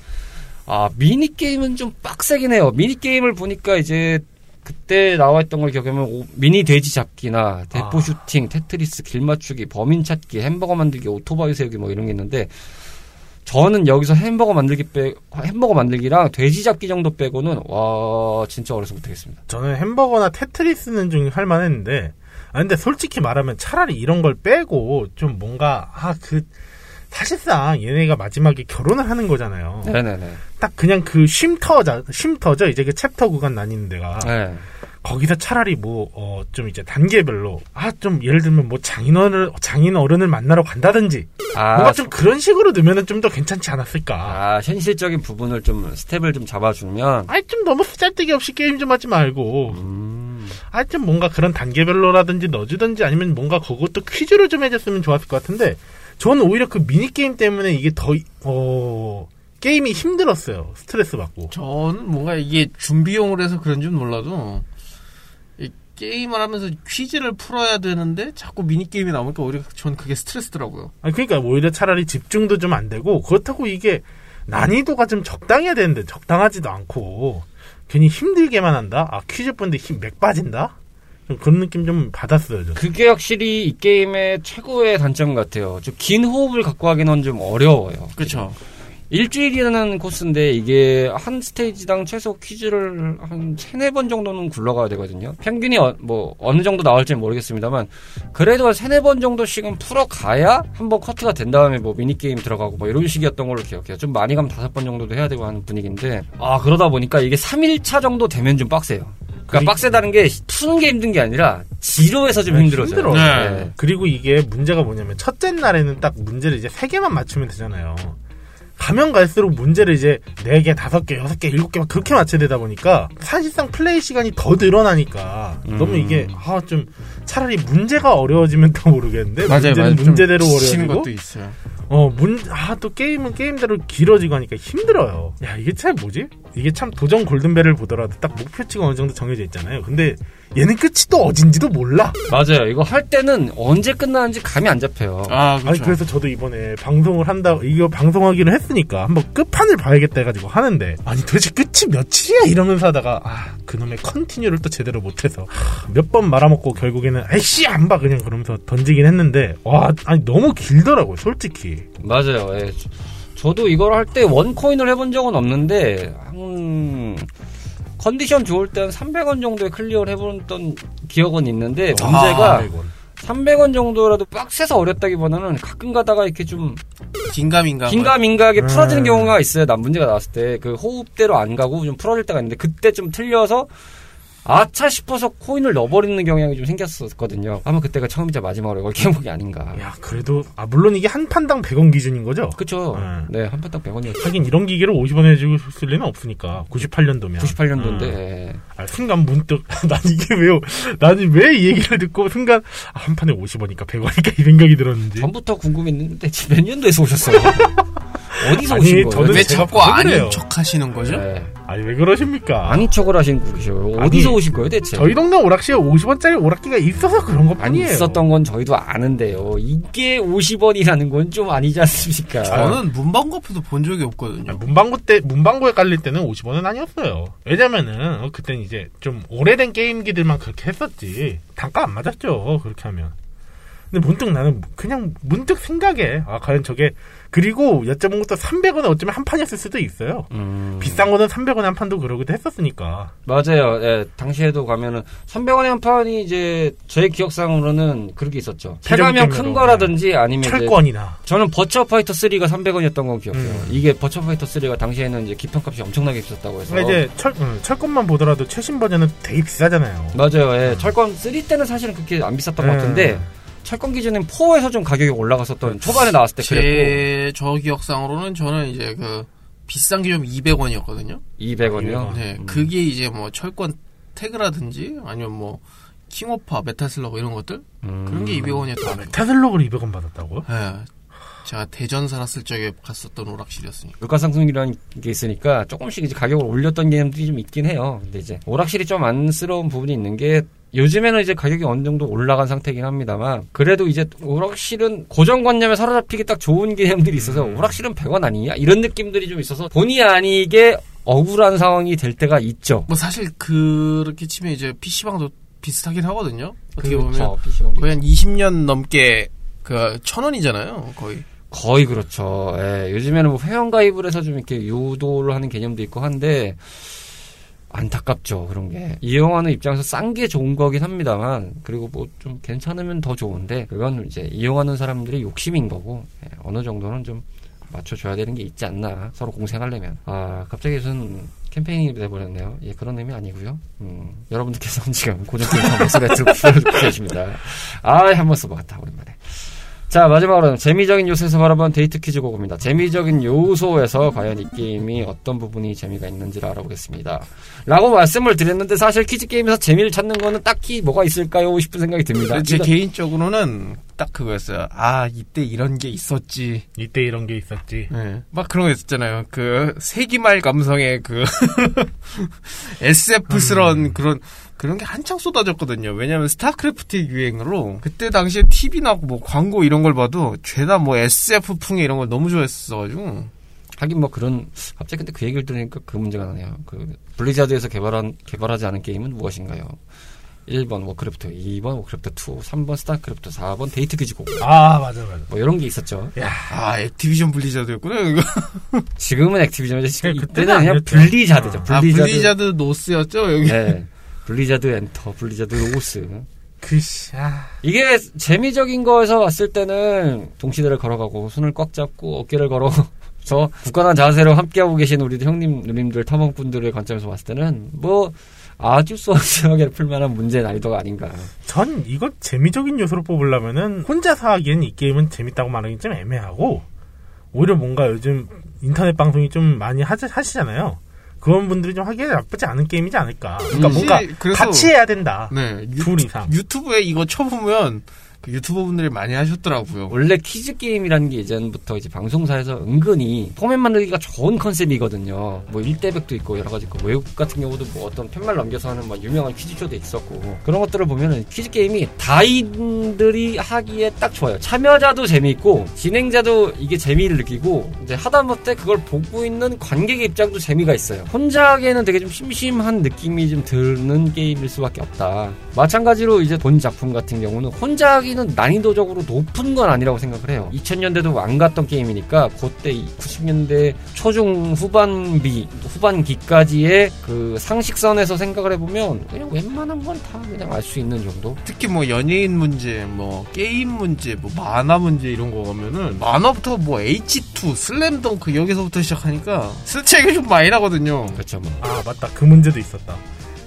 아, 미니게임은 좀 빡세긴 해요. 미니게임을 보니까 이제 그때 나와있던 걸 기억하면 미니 돼지 잡기나 대포 슈팅, 아. 테트리스, 길 맞추기, 범인 찾기, 햄버거 만들기, 오토바이 세우기 뭐 이런 게 있는데, 저는 여기서 햄버거 만들기 빼, 햄버거 만들기랑 돼지 잡기 정도 빼고는, 와, 진짜 어려서 못하겠습니다. 저는 햄버거나 테트리스는 좀 할만 했는데, 아, 근데 솔직히 말하면 차라리 이런 걸 빼고, 좀 뭔가, 아, 그, 사실상 얘네가 마지막에 결혼을 하는 거잖아요. 네네네. 딱 그냥 그 쉼터자, 쉼터죠? 이제 그 챕터 구간 나뉘는 데가. 네. 거기서 차라리 뭐, 어, 좀 이제 단계별로, 아, 좀 예를 들면 뭐 장인어른을, 장인어른을 만나러 간다든지, 아, 뭔가 좀 그런 식으로 넣으면은 좀 더 괜찮지 않았을까. 아, 현실적인 부분을 좀, 스텝을 좀 잡아주면. 아이, 좀 너무 쓰잘데기 없이 게임 좀 하지 말고. 음. 아, 좀 뭔가 그런 단계별로라든지 넣어주든지 아니면 뭔가 그것도 퀴즈로 좀 해줬으면 좋았을 것 같은데, 저는 오히려 그 미니게임 때문에 이게 더, 어, 게임이 힘들었어요. 스트레스 받고. 저는 뭔가 이게 준비용으로 해서 그런지는 몰라도, 게임을 하면서 퀴즈를 풀어야 되는데 자꾸 미니게임이 나오니까 오히려 전 그게 스트레스더라고요. 아니, 그러니까 오히려 차라리 집중도 좀 안 되고, 그렇다고 이게 난이도가 좀 적당해야 되는데 적당하지도 않고 괜히 힘들게만 한다? 아, 퀴즈 푸는데 힘 맥 빠진다? 좀 그런 느낌 좀 받았어요, 저는. 그게 확실히 이 게임의 최고의 단점 같아요. 좀 긴 호흡을 갖고 하기는 좀 어려워요. 그렇죠. 일주일이라는 코스인데 이게 한 스테이지당 최소 퀴즈를 한 세네 번 정도는 굴러가야 되거든요. 평균이 어, 뭐 어느 정도 나올지는 모르겠습니다만 그래도 한 세네 번 정도씩은 풀어가야 한번 커트가 된 다음에 뭐 미니게임 들어가고 뭐 이런 식이었던 걸로 기억해요. 좀 많이 가면 다섯 번 정도도 해야 되고 하는 분위기인데, 아, 그러다 보니까 이게 삼 일차 정도 되면 좀 빡세요. 그러니까 빡세다는 게 푸는 게 힘든 게 아니라 지루해서 좀 힘들어져요. 힘들어. 네. 네. 그리고 이게 문제가 뭐냐면 첫째 날에는 딱 문제를 이제 세 개만 맞추면 되잖아요. 가면 갈수록 문제를 이제 네 개, 다섯 개, 여섯 개, 일곱 개 막 그렇게 맞춰야 되다 보니까 사실상 플레이 시간이 더 늘어나니까 음. 너무 이게 아, 좀 차라리 문제가 어려워지면 더 모르겠는데 맞아요, 문제는 맞아요. 문제대로 어려워지고 것도 있어요. 어, 문, 아, 또 게임은 게임대로 길어지고 하니까 힘들어요. 야, 이게 참 뭐지? 이게 참 도전 골든벨을 보더라도 딱 목표치가 어느 정도 정해져 있잖아요. 근데 얘는 끝이 또 어딘지도 몰라. 맞아요. 이거 할 때는 언제 끝나는지 감이 안 잡혀요. 아, 그렇죠. 아니, 그래서 저도 이번에 방송을 한다, 이거 방송하기로 했으니까 한번 끝판을 봐야겠다 해가지고 하는데, 아니, 도대체 끝이 며칠이야? 이러면서 하다가, 아, 그놈의 컨티뉴를 또 제대로 못해서, 몇 번 말아먹고 결국에는, 아이씨, 안 봐! 그냥 그러면서 던지긴 했는데, 와, 아니, 너무 길더라고요, 솔직히. 맞아요. 예. 저도 이걸 할 때 원코인을 해본 적은 없는데, 한, 컨디션 좋을 때 한 삼백 원 정도에 클리어를 해보던 기억은 있는데, 문제가, 아, 삼백 원 정도라도 빡세서 어렵다기보다는 가끔 가다가 이렇게 좀 긴가민가 긴가민가하게 음. 풀어지는 경우가 있어요. 난 문제가 나왔을 때 그 호흡대로 안 가고 좀 풀어질 때가 있는데 그때 좀 틀려서 아차 싶어서 코인을 넣어버리는 경향이 좀 생겼었거든요. 아마 그때가 처음이자 마지막으로 이걸 깨먹이 아닌가. 야, 그래도 아 물론 이게 한 판당 백 원 기준인 거죠? 그렇죠. 음. 네, 한 판당 백 원이요. 하긴 이런 기계를 오십 원에 해주고 쓸 리는 없으니까. 구십팔 년도면. 구십팔 년도인데. 음. 아, 순간 문득 난 이게 왜요? 난 왜 이 얘기를 듣고 순간 아, 한 판에 오십 원이니까 백 원이니까 이 생각이 들었는지. 전부터 궁금했는데 몇 년도에서 오셨어요? 어디서 아니, 오신 거예요? 왜 자꾸 아닌 척 하시는 거죠? 네. 아니 왜 그러십니까? 아닌 척을 하신 거죠. 어디서 아니, 오신 거예요 대체? 저희 동네 오락실에 오십 원짜리 오락기가 있어서 그런 것 뿐이에요. 있었던 건 저희도 아는데요. 이게 오십 원이라는 건 좀 아니지 않습니까? 저는 문방구 앞에서 본 적이 없거든요. 아니, 문방구 때, 문방구에 깔릴 때는 오십 원은 아니었어요. 왜냐면은 어, 그때는 이제 좀 오래된 게임기들만 그렇게 했었지 단가 안 맞았죠. 그렇게 하면. 근데 문득 나는 그냥 문득 생각에 아 과연 저게 그리고 여쭤본 것도 삼백 원에 어쩌면 한 판이었을 수도 있어요. 음. 비싼 거는 삼백 원에 한 판도 그러기도 했었으니까. 맞아요. 예, 당시에도 가면은 삼백 원에 한 판이 이제 제 기억상으로는 그렇게 있었죠. 폐가면 큰 거라든지 아니면 철권이나. 저는 버처파이터쓰리가 삼백 원이었던 건 기억해요. 음. 이게 버처파이터쓰리가 당시에는 이제 기판값이 엄청나게 비쌌다고 해서. 그러니까 이제 철, 음, 철권만 보더라도 최신 버전은 되게 비싸잖아요. 맞아요. 예, 음. 철권 쓰리 때는 사실은 그렇게 안 비쌌던 음. 것 같은데 철권 기준은 사에서 좀 가격이 올라갔었던 초반에 나왔을 때 그랬고 저 기억상으로는 저는 이제 그 비싼 게 좀 이백 원이었거든요. 이백 원이요? 네. 음. 그게 이제 뭐 철권 태그라든지 아니면 뭐 킹오파, 메탈슬러그 이런 것들 음. 그런 게 이백 원이었다. 아, 메탈슬러그를 이백 원 받았다고요? 네. 제가 대전 살았을 적에 갔었던 오락실이었으니까. 물가상승이라는 게 있으니까 조금씩 이제 가격을 올렸던 개념들이 좀 있긴 해요. 근데 이제 오락실이 좀 안쓰러운 부분이 있는 게 요즘에는 이제 가격이 어느 정도 올라간 상태긴 합니다만 그래도 이제 오락실은 고정관념에 사로잡히기 딱 좋은 개념들이 있어서 오락실은 백 원 아니냐? 이런 느낌들이 좀 있어서 본의 아니게 억울한 상황이 될 때가 있죠. 뭐 사실 그렇게 치면 이제 피씨방도 비슷하긴 하거든요. 어떻게 그렇죠. 보면 거의 한 이십 년 넘게 그 천 원이잖아요. 거의. 거의 그렇죠. 예, 요즘에는 뭐 회원가입을 해서 좀 이렇게 유도를 하는 개념도 있고 한데 안타깝죠. 그런 게. 이용하는 입장에서 싼 게 좋은 거긴 합니다만 그리고 뭐 좀 괜찮으면 더 좋은데 그건 이제 이용하는 사람들의 욕심인 거고 예, 어느 정도는 좀 맞춰줘야 되는 게 있지 않나. 서로 공생하려면. 아 갑자기 무슨 캠페인이 돼버렸네요. 예, 그런 의미 아니고요. 음, 여러분들께서는 지금 고정게임과 목소리에 듣고 계십니다. 아, 한 번 써봤다. 오랜만에. 자 마지막으로는 재미적인 요소에서 바라본 데이트 퀴즈 고고입니다. 재미적인 요소에서 과연 이 게임이 어떤 부분이 재미가 있는지를 알아보겠습니다. 라고 말씀을 드렸는데 사실 퀴즈 게임에서 재미를 찾는 거는 딱히 뭐가 있을까요 싶은 생각이 듭니다. 제 일단, 개인적으로는 딱 그거였어요. 아 이때 이런 게 있었지. 이때 이런 게 있었지. 네. 막 그런 거 있었잖아요. 그 세기말 감성의 그 에스에프스러운 음. 그런 그런 게 한창 쏟아졌거든요. 왜냐면 스타크래프트의 유행으로 그때 당시에 티비나 뭐 광고 이런 걸 봐도 죄다 뭐 에스에프풍의 이런 걸 너무 좋아했어가지고 하긴 뭐 그런 갑자기 근데 그 얘기를 들으니까 그 문제가 나네요. 그 블리자드에서 개발한 개발하지 않은 게임은 무엇인가요? 일 번 워크래프트, 이 번 워크래프트 투, 삼 번 스타크래프트, 사 번 데이트 퀴즈 고고. 아 맞아 맞아. 뭐 이런 게 있었죠. 야, 아 액티비전 블리자드였구나 이거. 지금은 액티비전이죠. 지금 그래, 그때는 그냥 블리자드죠. 블리자드. 아, 블리자드 노스였죠 여기. 네. 블리자드 엔터, 블리자드 로고스. 그씨. 아. 이게 재미적인 거에서 봤을 때는 동시대를 걸어가고 손을 꽉 잡고 어깨를 걸어 저 굳건한 자세로 함께하고 계신 우리 형님, 누님들, 탐험꾼들의 관점에서 봤을 때는 뭐 아주 소소하게 풀만한 문제 난이도가 아닌가. 전 이걸 재미적인 요소로 뽑으려면은 혼자서 하기엔 이 게임은 재밌다고 말하기는 좀 애매하고 오히려 뭔가 요즘 인터넷 방송이 좀 많이 하지, 하시잖아요. 그런 분들이 좀 하기에 나쁘지 않은 게임이지 않을까. 그러니까 뭔가 같이 해야 된다. 네, 유, 둘 이상. 유튜브에 이거 쳐보면 그 유튜버분들이 많이 하셨더라고요. 원래 퀴즈 게임이라는 게 예전부터 이제 방송사에서 은근히 포맷 만들기가 좋은 컨셉이거든요. 뭐 일대백도 있고 여러 가지 있고 외국 같은 경우도 뭐 어떤 팻말 넘겨서 하는 막 유명한 퀴즈쇼도 있었고 그런 것들을 보면은 퀴즈 게임이 다인들이 하기에 딱 좋아요. 참여자도 재미있고 진행자도 이게 재미를 느끼고 이제 하다못해 그걸 보고 있는 관객의 입장도 재미가 있어요. 혼자 하기에는 되게 좀 심심한 느낌이 좀 드는 게임일 수밖에 없다. 마찬가지로 이제 본 작품 같은 경우는 혼자 하기는 난이도적으로 높은 건 아니라고 생각을 해요. 이천 년대도 안 갔던 게임이니까 그때 구십 년대 초중 후반비 후반기까지의 그 상식선에서 생각을 해보면 그냥 웬만한 건 다 그냥 알 수 있는 정도. 특히 뭐 연예인 문제, 뭐 게임 문제, 뭐 만화 문제 이런 거 가면은 만화부터 뭐 에이치 투, 슬램덩크 여기서부터 시작하니까 스트레스가 좀 많이 나거든요. 그렇죠. 뭐. 아 맞다 그 문제도 있었다.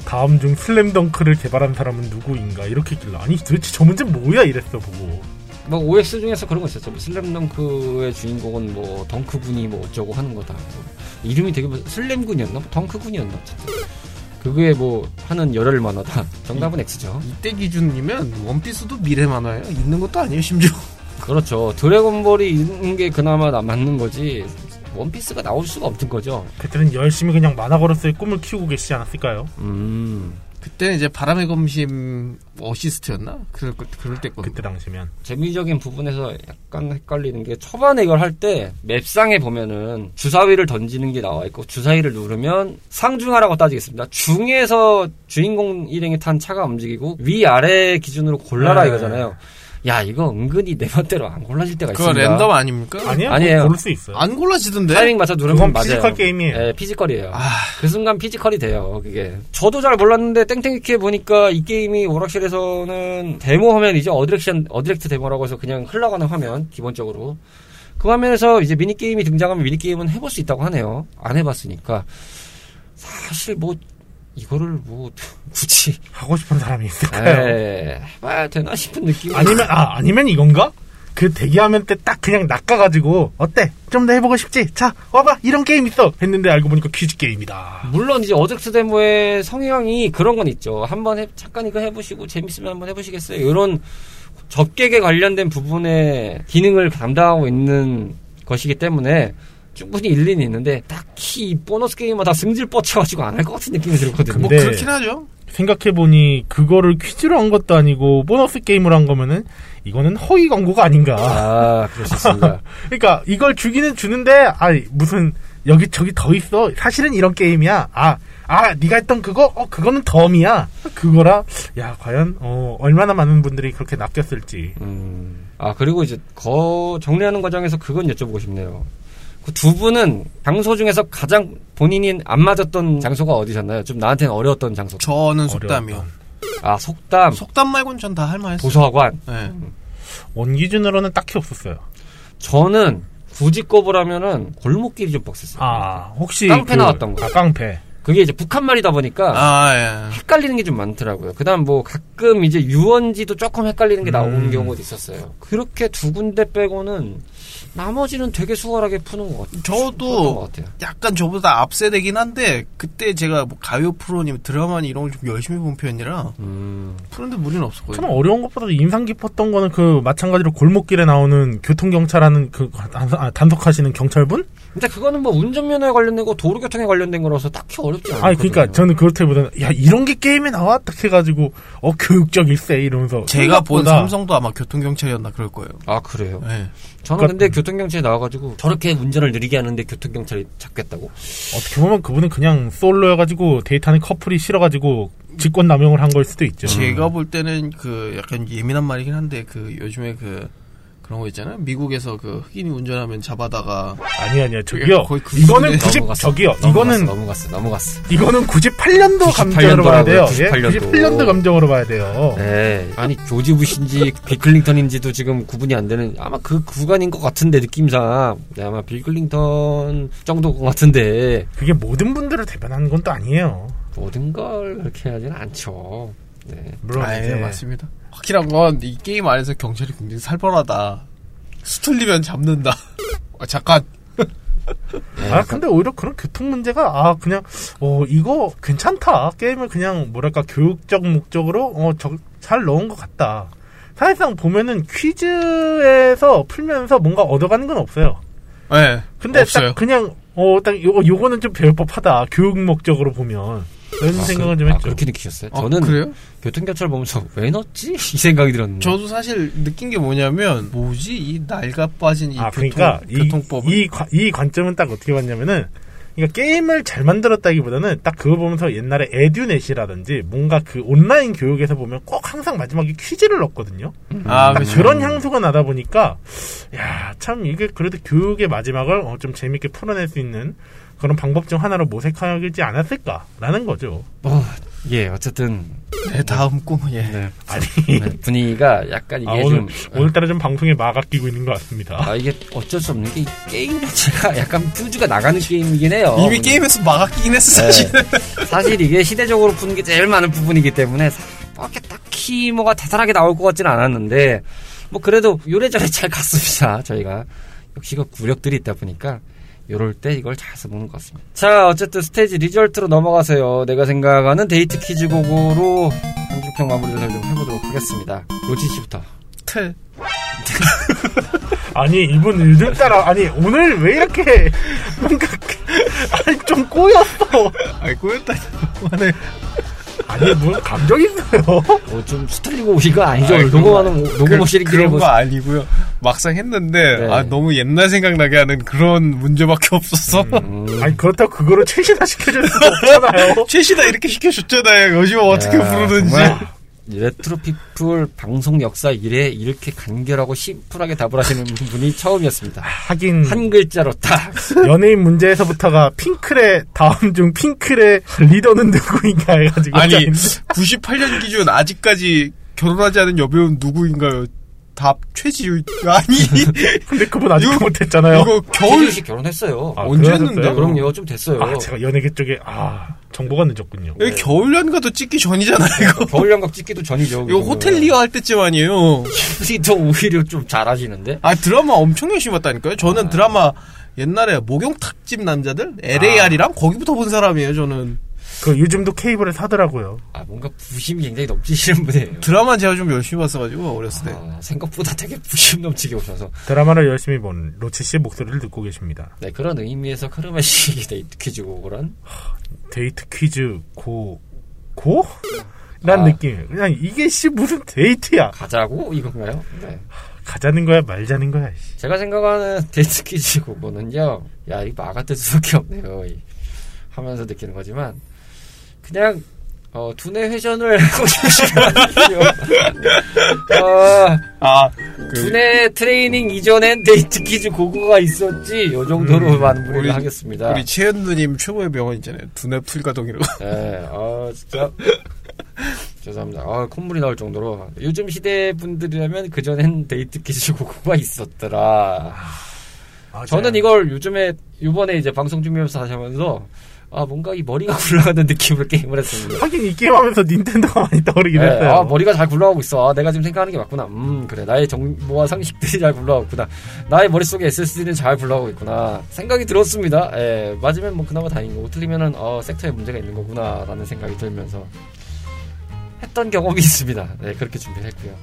다음 중 슬램덩크를 개발한 사람은 누구인가 이렇게 길러 아니 도대체 저 문제 뭐야 이랬어 보고 뭐 오엑스 중에서 그런 거 있었죠. 뭐 슬램덩크의 주인공은 뭐 덩크군이 뭐 어쩌고 하는 거다 뭐 이름이 되게 뭐 슬램군이었나 뭐 덩크군이었나 어쨌든 그게 뭐 하는 열혈 만화다. 정답은 X죠. 이때 기준이면 원피스도 미래 만화예요. 있는 것도 아니에요 심지어. 그렇죠. 드래곤볼이 있는 게 그나마 맞는 거지 원피스가 나올 수가 없는 거죠. 그때는 열심히 그냥 만화 걸었을 꿈을 키우고 계시지 않았을까요? 음. 그때 이제 바람의 검심 어시스트였나? 그럴, 그럴 때거든요. 그때 당시면. 재미적인 부분에서 약간 헷갈리는 게 초반에 이걸 할 때 맵상에 보면은 주사위를 던지는 게 나와 있고 주사위를 누르면 상중하라고 따지겠습니다. 중에서 주인공 일행이 탄 차가 움직이고 위아래 기준으로 골라라 네. 이거잖아요. 야 이거 은근히 내 맘대로 안 골라질 때가 있습니다. 그거 랜덤 아닙니까? 아니야, 아니에요. 고를 수 있어요. 안 골라지던데. 타이밍 맞춰 누르면 그건 맞아요. 피지컬 게임이에요. 네, 피지컬이에요. 아... 그 순간 피지컬이 돼요. 그게. 저도 잘 몰랐는데 땡땡이키에 보니까 이 게임이 오락실에서는 데모 화면이죠. 어드렉션 어드렉트 데모라고 해서 그냥 흘러가는 화면 기본적으로. 그 화면에서 이제 미니 게임이 등장하면 미니 게임은 해볼 수 있다고 하네요. 안 해봤으니까 사실 뭐. 이거를 뭐 굳이 하고 싶은 사람이 있을까요? 에 해봐야 되나 싶은 느낌. 아니면 아 아니면 이건가? 그 대기화면 때 딱 그냥 낚아가지고 어때? 좀 더 해보고 싶지? 자 와봐 이런 게임 있어 했는데 알고 보니까 퀴즈 게임이다. 물론 이제 어젝트 데모의 성향이 그런 건 있죠. 한번 해, 잠깐 이거 해보시고 재밌으면 한번 해보시겠어요? 이런 접객에 관련된 부분의 기능을 담당하고 있는 것이기 때문에. 충분히 일리는 있는데 딱히 보너스 게임마다 승질 뻗쳐가지고 안 할 것 같은 느낌이 들거든요. 뭐 그렇긴 하죠. 생각해보니 그거를 퀴즈로 한 것도 아니고 보너스 게임으로 한 거면은 이거는 허위 광고가 아닌가. 아 그렇습니다. 그러니까 이걸 주기는 주는데 아 무슨 여기 저기 더 있어. 사실은 이런 게임이야. 아, 아 네가 했던 그거 어 그거는 덤이야. 그거라. 야 과연 어 얼마나 많은 분들이 그렇게 낚였을지. 음. 아 그리고 이제 거 정리하는 과정에서 그건 여쭤보고 싶네요. 두 분은 장소 중에서 가장 본인이 안 맞았던 장소가 어디셨나요? 좀 나한테는 어려웠던 장소. 저는 속담이요. 아 속담. 속담 말고는 전 다 할 만했어요. 도서관. 네. 원 기준으로는 딱히 없었어요. 저는 굳이 꼽으라면은 골목길이 좀 빡셌어요. 아 혹시 깡패 그, 나왔던 거. 아 깡패. 그게 이제 북한 말이다 보니까 아, 예. 헷갈리는 게 좀 많더라고요. 그다음 뭐 가끔 이제 유원지도 조금 헷갈리는 게 나오는 음. 경우도 있었어요. 그렇게 두 군데 빼고는. 나머지는 되게 수월하게 푸는 것 같아요. 저도 것 같아요. 약간 저보다 앞세대긴 한데 그때 제가 뭐 가요 프로님 드라마니 이런 걸 좀 열심히 본 편이라 음. 푸는데 무리는 없었거든요. 참 어려운 것보다도 인상 깊었던 거는 그 마찬가지로 골목길에 나오는 교통경찰하는 그 아, 단속하시는 경찰분? 근데 그거는 뭐 운전면허에 관련된 거 도로교통에 관련된 거라서 딱히 어렵지 않아요. 아, 그러니까 저는 그렇다기보다는 야 이런 게 게임에 나와 딱 해가지고 어 교육적일세 이러면서 제가 본 삼성도 아마 교통경찰이었나 그럴 거예요. 아 그래요? 네. 저는 그러니까, 근데 교통경찰이 나와가지고 저렇게 운전을 느리게 하는데 교통경찰이 잡겠다고. 어떻게 보면 그분은 그냥 솔로여가지고 데이트하는 커플이 싫어가지고 직권남용을 한 걸 수도 있죠. 제가 볼 때는 그 약간 예민한 말이긴 한데 그 요즘에 그 그런 거 있잖아요. 미국에서 그 흑인이 운전하면 잡아다가 아니 아니야 저기요. 그 이거는 구십 저기요. 이거는 넘어갔어. 넘어갔어. 이거는 구십팔 년도 감정으로 봐야 돼요. 구십팔 년도. 구십팔 년도 감정으로 봐야 돼요. 네. 아니 조지 부시인지 빌클린턴인지도 지금 구분이 안 되는 아마 그 구간인 것 같은데 느낌상 네, 아마 빌클린턴 정도인 것 같은데 그게 모든 분들을 대변하는 건 또 아니에요. 모든 걸 그렇게 하지는 않죠. 네. 물론 아, 네. 맞습니다. 확실한 건 이 게임 안에서 경찰이 굉장히 살벌하다. 수틀리면 잡는다. 아, 잠깐. 아 근데 오히려 그런 교통 문제가 아 그냥 어 이거 괜찮다. 게임을 그냥 뭐랄까 교육적 목적으로 어 저 잘 넣은 것 같다. 사실상 보면은 퀴즈에서 풀면서 뭔가 얻어가는 건 없어요. 네. 근데 없어요. 딱 그냥 어 딱 요거 요거는 좀 배울 법하다. 교육 목적으로 보면. 그런 아, 생각은 그, 좀 했죠. 아, 그렇게 느끼셨어요? 아, 저는 그래요? 교통경찰 보면서 왜 넣었지? 이 생각이 들었는데. 저도 사실 느낀 게 뭐냐면 뭐지 이 날가 빠진 이 아, 교통, 그러니까 교통법을. 이, 이, 이 관점은 딱 어떻게 봤냐면은 그러니까 게임을 잘 만들었다기보다는 딱 그거 보면서 옛날에 에듀넷이라든지 뭔가 그 온라인 교육에서 보면 꼭 항상 마지막에 퀴즈를 넣거든요. 음. 아, 그렇죠. 그런 향수가 나다 보니까 야, 참 이게 그래도 교육의 마지막을 어, 좀 재밌게 풀어낼 수 있는 그런 방법 중 하나로 모색하지 않았을까라는 거죠. 어, 예, 어쨌든 네, 다음 꿈은 예. 네. 아니 네, 분위기가 약간 이게 아, 오늘, 좀 오늘따라 좀 방송에 막아 끼고 있는 것 같습니다. 아 이게 어쩔 수 없는 게 게임 자체가 약간 퓨즈가 나가는 게임이긴 해요. 이미 근데, 게임에서 막아 끼긴 했어 사실. 네, 사실 이게 시대적으로 푸는 게 제일 많은 부분이기 때문에 그렇게 딱히 뭐가 대단하게 나올 것 같지는 않았는데 뭐 그래도 요래저래 잘 갔습니다. 저희가 역시 그 구력들이 있다 보니까. 요럴 때 이걸 잘 써보는 것 같습니다. 자, 어쨌든 스테이지 리절트로 넘어가세요. 내가 생각하는 데이트 퀴즈 고고로 한국평 마무리를 좀 해보도록 하겠습니다. 로지 씨부터. 틀. 아니 이분 요즘 따라 아니 오늘 왜 이렇게 뭔가 아니 좀 꼬였어. 아니 꼬였다. 아니 아니 무슨 감정 있어요? 뭐 좀 수틀리고 오신 거 아니죠? 아니, 녹음하는 뭐, 녹음 오시는 길에 그런 거 아니고요. 막상 했는데 네. 아 너무 옛날 생각나게 하는 그런 문제밖에 없었어. 음, 음. 아니 그렇다고 그거를 최신화 시켜줄 수도 없잖아요. 최신화 이렇게 시켜줬잖아요. 요즘 어떻게 부르는지. 레트로피플 방송 역사 이래 이렇게 간결하고 심플하게 답을 하시는 분이 처음이었습니다. 하긴 한 글자로 딱 연예인 문제에서부터가 핑클의 다음 중 핑클의 리더는 누구인가 해가지고 아니 구십팔 년 기준 아직까지 결혼하지 않은 여배우는 누구인가요? 답 최지우 아니 근데 그분 아직 못했잖아요. 이거 겨울 씨 결혼했어요. 아, 언제 했는데? 그럼요 좀 됐어요. 아 제가 연예계 쪽에 아 정보가 늦었군요. 네. 겨울 연가도 찍기 전이잖아요. 이거. 겨울 연가 찍기도 전이죠. 이거 호텔리어 할 때쯤 아니에요. 이분이 더 오히려 좀 잘하시는데? 아 드라마 엄청 열심히 봤다니까요. 저는 아. 드라마 옛날에 목욕탕집 남자들 엘에이알이랑 아. 거기부터 본 사람이에요. 저는. 그 요즘도 케이블에 사더라고요. 아 뭔가 부심이 굉장히 넘치시는 분이에요. 드라마 제가 좀 열심히 봤어가지고 어렸을 때 아, 생각보다 되게 부심 넘치게 오셔서 드라마를 열심히 본 로치 씨의 목소리를 듣고 계십니다. 네 그런 의미에서 카르마 씨 데이트 퀴즈 고고란 데이트 퀴즈 고 고? 난 아. 느낌 그냥 이게 씨 무슨 데이트야? 가자고 이건가요? 네. 가자는 거야 말자는 거야. 씨. 제가 생각하는 데이트 퀴즈 고고는요. 야 이거 막아뜰 수밖에 없네요. 이. 하면서 느끼는 거지만. 그냥 어, 두뇌 회전을 하고 싶으시거든요. 어, 아, 그, 두뇌 트레이닝 이전엔 데이트 퀴즈 고고가 있었지 요 정도로 많은 음, 무리를 하겠습니다. 우리 최현 누님 최고의 명언 있잖아요. 두뇌 풀가동이라고. 네, 어, 진짜 죄송합니다. 아, 콧물이 나올 정도로 요즘 시대 분들이라면 그전엔 데이트 퀴즈 고고가 있었더라. 아, 저는 이걸 요즘에 이번에 이제 방송 준비하면서 하시면서 아 뭔가 이 머리가 굴러가는 느낌으로 게임을 했습니다. 하긴 이 게임하면서 닌텐도가 많이 떠오르긴 네, 했어요. 아 머리가 잘 굴러가고 있어. 아, 내가 지금 생각하는 게 맞구나. 음 그래 나의 정보와 상식들이 잘 굴러가고 있구나. 나의 머릿속에 에스에스디는 잘 굴러가고 있구나. 생각이 들었습니다. 예, 맞으면 뭐 그나마 다행인 거고 틀리면은 어, 섹터에 문제가 있는 거구나 라는 생각이 들면서 했던 경험이 있습니다. 네 그렇게 준비를 했고요.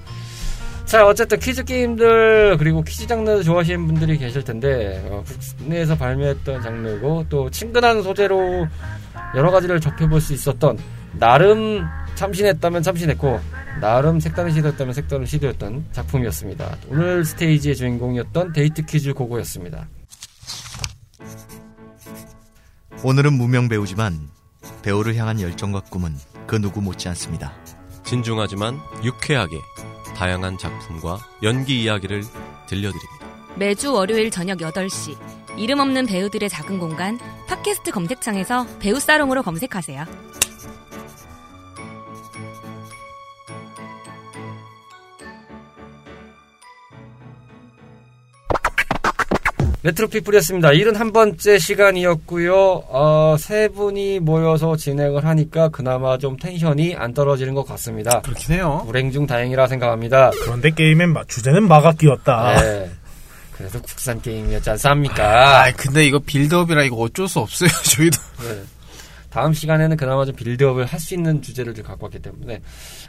자 어쨌든 퀴즈 게임들 그리고 퀴즈 장르 좋아하시는 분들이 계실 텐데 어, 국내에서 발매했던 장르고 또 친근한 소재로 여러 가지를 접해볼 수 있었던 나름 참신했다면 참신했고 나름 색다른 시도였다면 색다른 시도였던 작품이었습니다. 오늘 스테이지의 주인공이었던 데이트 퀴즈 고고였습니다. 오늘은 무명 배우지만 배우를 향한 열정과 꿈은 그 누구 못지않습니다. 진중하지만 유쾌하게 다양한 작품과 연기 이야기를 들려드립니다. 매주 월요일 저녁 여덟 시 이름 없는 배우들의 작은 공간 팟캐스트 검색창에서 배우 사롱으로 검색하세요. 레트로피플이었습니다. 칠십일 번째 시간이었고요. 어, 세 분이 모여서 진행을 하니까 그나마 좀 텐션이 안 떨어지는 것 같습니다. 그렇긴 해요. 불행 중 다행이라 생각합니다. 그런데 게임엔 마, 주제는 마가 끼웠다. 네. 그래도 국산 게임이었지 않습니까? 아, 근데 이거 빌드업이라 이거 어쩔 수 없어요. 저희도. 네. 다음 시간에는 그나마 좀 빌드업을 할 수 있는 주제를 좀 갖고 왔기 때문에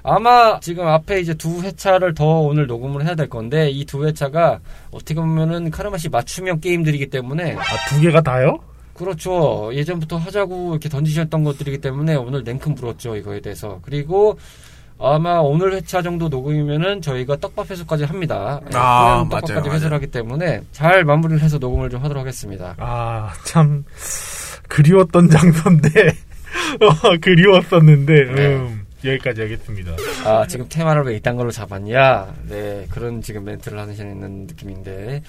아마 지금 앞에 이제 두 회차를 더 오늘 녹음을 해야 될 건데 이 두 회차가 어떻게 보면은 카르마씨 맞춤형 게임들이기 때문에 아, 두 개가 다요? 그렇죠. 예전부터 하자고 이렇게 던지셨던 것들이기 때문에 오늘 냉큼 불었죠. 이거에 대해서. 그리고 아마 오늘 회차 정도 녹음이면은 저희가 떡밥 회수까지 합니다. 아, 네, 떡밥까지 맞아요, 회수를 맞아요. 하기 때문에 잘 마무리를 해서 녹음을 좀 하도록 하겠습니다. 아, 참... 그리웠던 장소인데 어, 그리웠었는데 음, 네. 여기까지 하겠습니다. 아 지금 테마를 왜 이딴 걸로 잡았냐 네 그런 지금 멘트를 하시는 느낌인데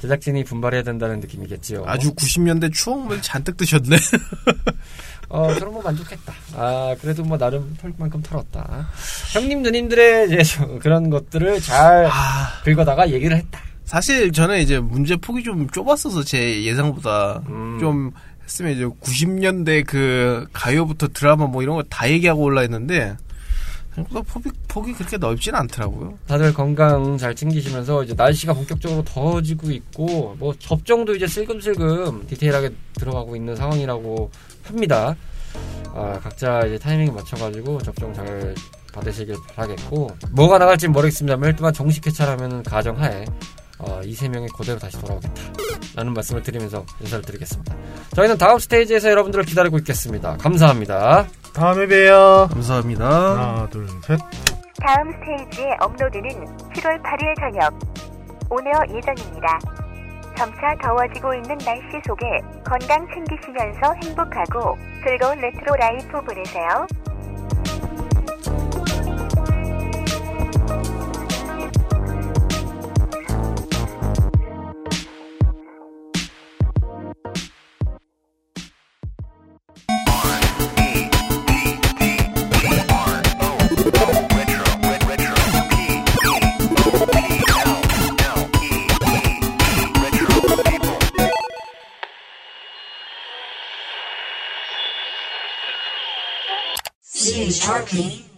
제작진이 분발해야 된다는 느낌이겠지요. 아주 구십 년대 추억을 잔뜩 드셨네. 어, 저런 뭐 만족했다. 아, 그래도 뭐 나름 털만큼 털었다. 형님 누님들의 이제 그런 것들을 잘 아... 긁어다가 얘기를 했다. 사실 저는 이제 문제 폭이 좀 좁았어서 제 예상보다 음. 좀 했으면 이제 구십 년대 그 가요부터 드라마 뭐 이런 거 다 얘기하고 올라 했는데 생각보다 폭이, 폭이 그렇게 넓진 않더라고요. 다들 건강 잘 챙기시면서 이제 날씨가 본격적으로 더워지고 있고 뭐 접종도 이제 슬금슬금 디테일하게 들어가고 있는 상황이라고 합니다. 아, 각자 이제 타이밍에 맞춰가지고 접종 잘 받으시길 바라겠고 뭐가 나갈지 모르겠습니다만 일단 정식 회차라면은 가정하에 어, 이 세 명이 그대로 다시 돌아오겠다 라는 말씀을 드리면서 인사를 드리겠습니다. 저희는 다음 스테이지에서 여러분들을 기다리고 있겠습니다. 감사합니다. 다음에 봬요. 감사합니다. 하나 둘 셋. 다음 스테이지의 업로드는 칠월 팔일 저녁 오네어 예정입니다. 점차 더워지고 있는 날씨 속에 건강 챙기시면서 행복하고 즐거운 레트로 라이프 보내세요. H O T